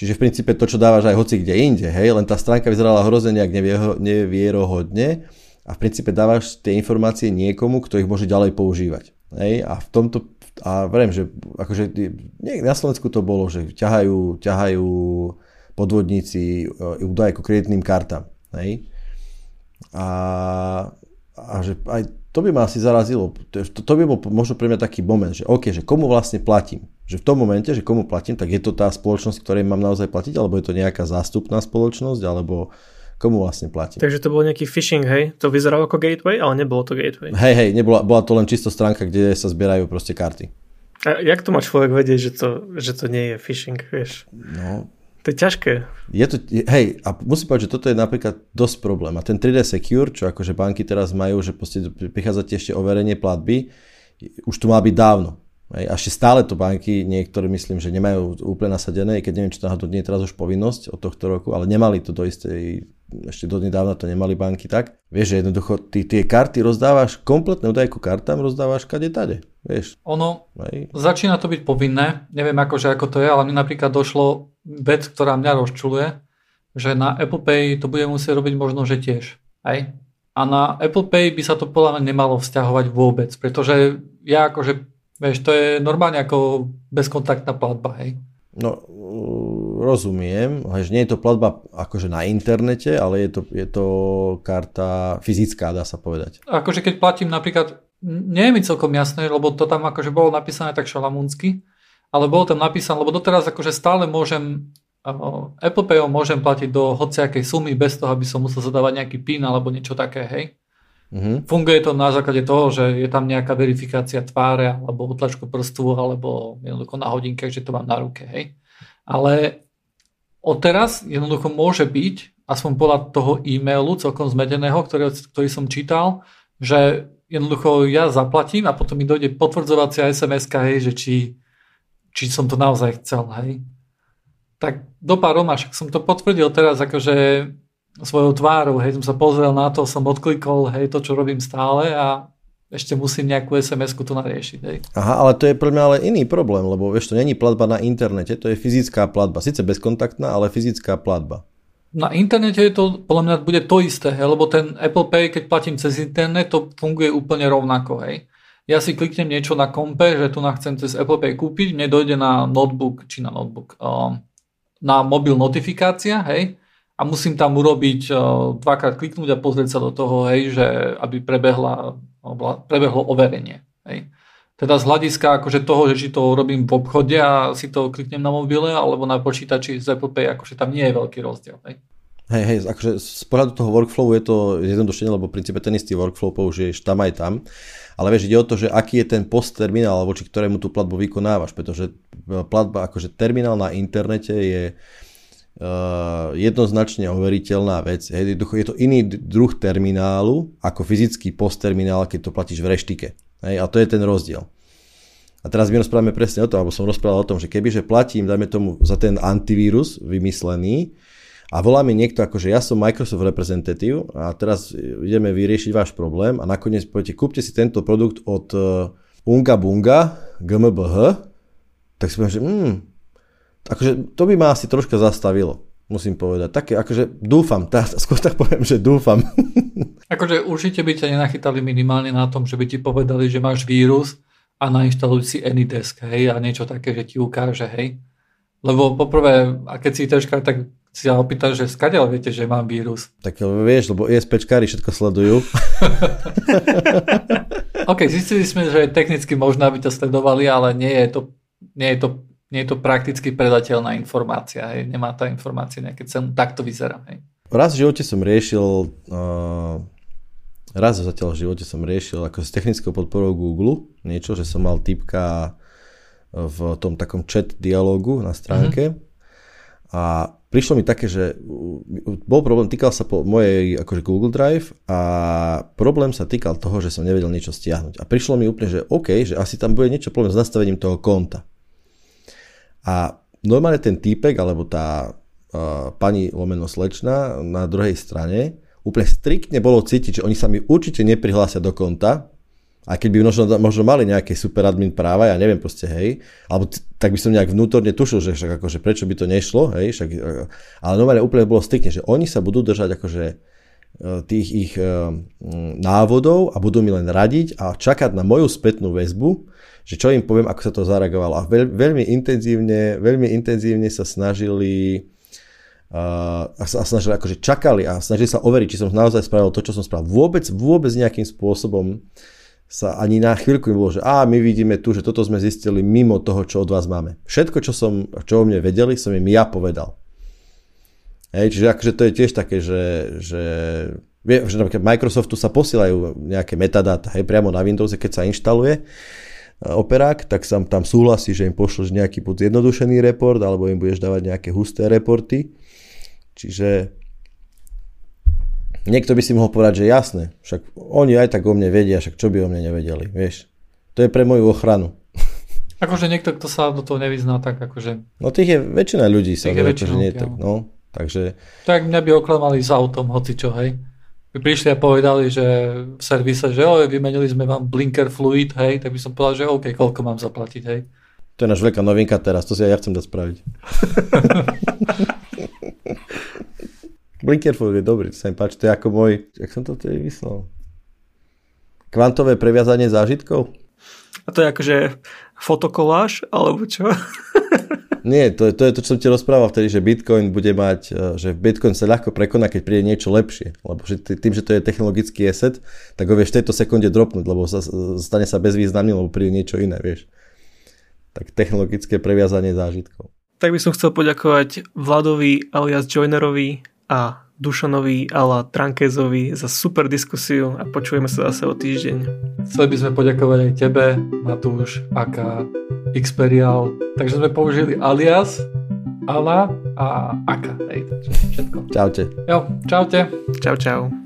Čiže v princípe to, čo dávaš aj hoci kde inde, hej, len tá stránka vyzerala hrozne nejak nevierohodne a v princípe dávaš tie informácie niekomu, kto ich môže ďalej používať. Hej, a v tomto, a verím, že akože na Slovensku to bolo, že ťahajú podvodníci údaje ku kreditným kartám, hej. A že aj to by ma asi zarazilo, to by bol možno pre mňa taký moment, že OK, že komu vlastne platím. Že v tom momente, že komu platím, tak je to tá spoločnosť, ktorej mám naozaj platiť, alebo je to nejaká zástupná spoločnosť, alebo komu vlastne platím. Takže to bol nejaký phishing, hej? To vyzeralo ako gateway, ale nebolo to gateway. Hej, bola to len čisto stránka, kde sa zbierajú proste karty. A jak to má človek vedieť, že to nie je phishing, vieš? No. To je ťažké. Hej, a musím povedať, že toto je napríklad dosť problém. A ten 3D Secure, čo akože banky teraz majú, že proste prichádzate ešte overenie platby, už to má byť dávno. A ešte stále to banky, niektoré myslím, že nemajú úplne nasadené, keď neviem, či to nie je teraz už povinnosť od tohto roku, ale nemali to do istej, ešte do nedávna to nemali banky tak. Vieš, že jednoducho ty tie karty rozdávaš, kompletné údaje ku kartám rozdávaš kade-tade, vieš. Ono, Začína to byť povinné, neviem akože ako to je, ale mi napríklad došlo vec, ktorá mňa rozčuluje, že na Apple Pay to bude musieť robiť možno, že tiež, hej. A na Apple Pay by sa to podľa mňa nemalo vzťahovať vôbec, pretože ja akože vieš, to je normálne ako bezkontaktná platba, hej? No, rozumiem, že nie je to platba akože na internete, ale je to karta fyzická, dá sa povedať. Akože keď platím napríklad, nie je mi celkom jasné, lebo to tam akože bolo napísané tak šalamúnsky, ale bolo tam napísané, lebo doteraz akože stále môžem, Apple Payom môžem platiť do hociakej sumy bez toho, aby som musel zadávať nejaký PIN alebo niečo také, hej? Funguje to na základe toho, že je tam nejaká verifikácia tváre alebo otlačku prstu alebo jednoducho na hodinke, že to mám na ruke, hej. Ale odteraz jednoducho môže byť, aspoň podľa toho e-mailu celkom zmedeného, ktorý som čítal, že jednoducho ja zaplatím a potom mi dojde potvrdzovacia SMS-ka, hej, že či som to naozaj chcel, hej. Tak do pár romášek som to potvrdil teraz akože svojou tvárou, hej, som sa pozrel na to, som odklikol, hej, to, čo robím stále a ešte musím nejakú SMS-ku tu nariešiť, hej. Aha, ale to je pre mňa ale iný problém, lebo vieš, to není platba na internete, to je fyzická platba, síce bezkontaktná, ale fyzická platba. Na internete je to, podľa mňa, bude to isté, hej, lebo ten Apple Pay, keď platím cez internet, to funguje úplne rovnako, hej. Ja si kliknem niečo na kompe, že tu chcem cez Apple Pay kúpiť, mne dojde na notebook, na mobil notifikácia, hej. A musím tam urobiť, dvakrát kliknúť a pozrieť sa do toho, hej, že aby prebehlo overenie. Hej. Teda z hľadiska akože toho, že či to robím v obchode a si to kliknem na mobile alebo na počítači z Apple Pay, akože tam nie je veľký rozdiel. Hej. Hej, akože z pohľadu toho workflowu je to zjednodušenie, lebo v princípe ten istý workflow použiješ tam aj tam. Ale vieš, ide o to, že aký je ten postterminál, voči ktorému tú platbu vykonávaš, pretože platba, akože terminál na internete je jednoznačne overiteľná vec. Hej, je to iný druh terminálu ako fyzický postterminál, keď to platíš v reštike. Hej, a to je ten rozdiel. A teraz my rozprávame presne o tom, alebo som rozprával o tom, že kebyže platím, dajme tomu, za ten antivírus vymyslený A volá mi niekto, akože ja som Microsoft representative a teraz ideme vyriešiť váš problém a nakoniec poviete, kúpte si tento produkt od Unga Bunga, GmbH, tak si poviem, že akože to by ma asi troška zastavilo, musím povedať. Také, akože dúfam, skôr tak poviem, že dúfam. Akože určite by ťa nenachytali minimálne na tom, že by ti povedali, že máš vírus a nainštaluj si AnyDesk, hej, a niečo také, že ti ukáže, hej. Lebo poprvé, a keď si ITčkár, tak si sa opýtaš, že skadiaľ viete, že mám vírus. Tak vieš, lebo ISPčkári všetko sledujú. OK, zistili sme, že technicky možno by ťa sledovali, ale nie je to prakticky predateľná informácia. Hej. Nemá tá informácia nejaké cenu. Takto vyzerá. Hej. Raz v živote som riešil, ako s technickou podporou Google niečo, že som mal typka v tom takom chat dialogu na stránke a prišlo mi také, že bol problém, týkal sa po mojej akože Google Drive a problém sa týkal toho, že som nevedel niečo stiahnuť a prišlo mi úplne, že OK, že asi tam bude niečo problém s nastavením toho konta a normálne ten týpek alebo tá pani lomeno slečna na druhej strane úplne striktne bolo cítiť, že oni sa mi určite neprihlásia do konta. A keď by možno mali nejaké super admin práva, ja neviem proste, hej, alebo tak by som nejak vnútorne tušil, že však akože prečo by to nešlo, hej, však, ale normálne úplne bolo striktne, že oni sa budú držať akože tých ich návodov a budú mi len radiť a čakať na moju spätnú väzbu, že čo im poviem, ako sa to zareagovalo. A veľmi intenzívne sa snažili akože čakali a snažili sa overiť, či som naozaj spravil to, čo som spravil. Vôbec nejakým spôsobom sa ani na chvíľku nebolo, že my vidíme tu, že toto sme zistili mimo toho, čo od vás máme. Všetko, čo o mne vedeli, som im ja povedal. Hej, čiže akože to je tiež také, že napríklad Microsoftu sa posielajú nejaké metadáta, hej, priamo na Windowse, keď sa inštaluje operák, tak sa tam súhlasí, že im pošleš nejaký buď zjednodušený report, alebo im budeš dávať nejaké husté reporty. Čiže niekto by si mohol povedať, že jasné, však oni aj tak o mne vedia, však čo by o mne nevedeli, vieš. To je pre moju ochranu. Akože niekto, kto sa do toho nevyzná, tak akože... No tých je väčšina ľudí sa do toho nie, tak no, takže... Tak mňa by oklamali s autom, hocičo, hej. By prišli a povedali, že v servise, že vymenili sme vám blinker fluid, hej, tak by som povedal, že OK, koľko mám zaplatiť, hej. To je náš veľká novinka teraz, to si aj ja chcem dať spraviť. Blinkerford je dobrý, to sa mi páči, to je ako môj, jak som to tedy vyslal, kvantové previazanie zážitkov. A to je akože fotokoláž, alebo čo? Nie, to je to, čo som ti rozprával vtedy, že Bitcoin bude mať, že Bitcoin sa ľahko prekoná, keď príde niečo lepšie, lebo tým, že to je technologický asset, tak ho vieš v tejto sekunde dropnúť, lebo stane sa bezvýznamný, lebo príde niečo iné, vieš. Tak technologické previazanie zážitkov. Tak by som chcel poďakovať Vladovi alias Joinerovi a Dušanovi Aladrankeszovi za super diskusiu a počujeme sa zase o týždeň. Chceli by sme poďakovať aj tebe, Matúš, aka Xperial. Takže sme použili alias, ala a aka. Hej, všetko. Čaute. Jo, čaute. Čau.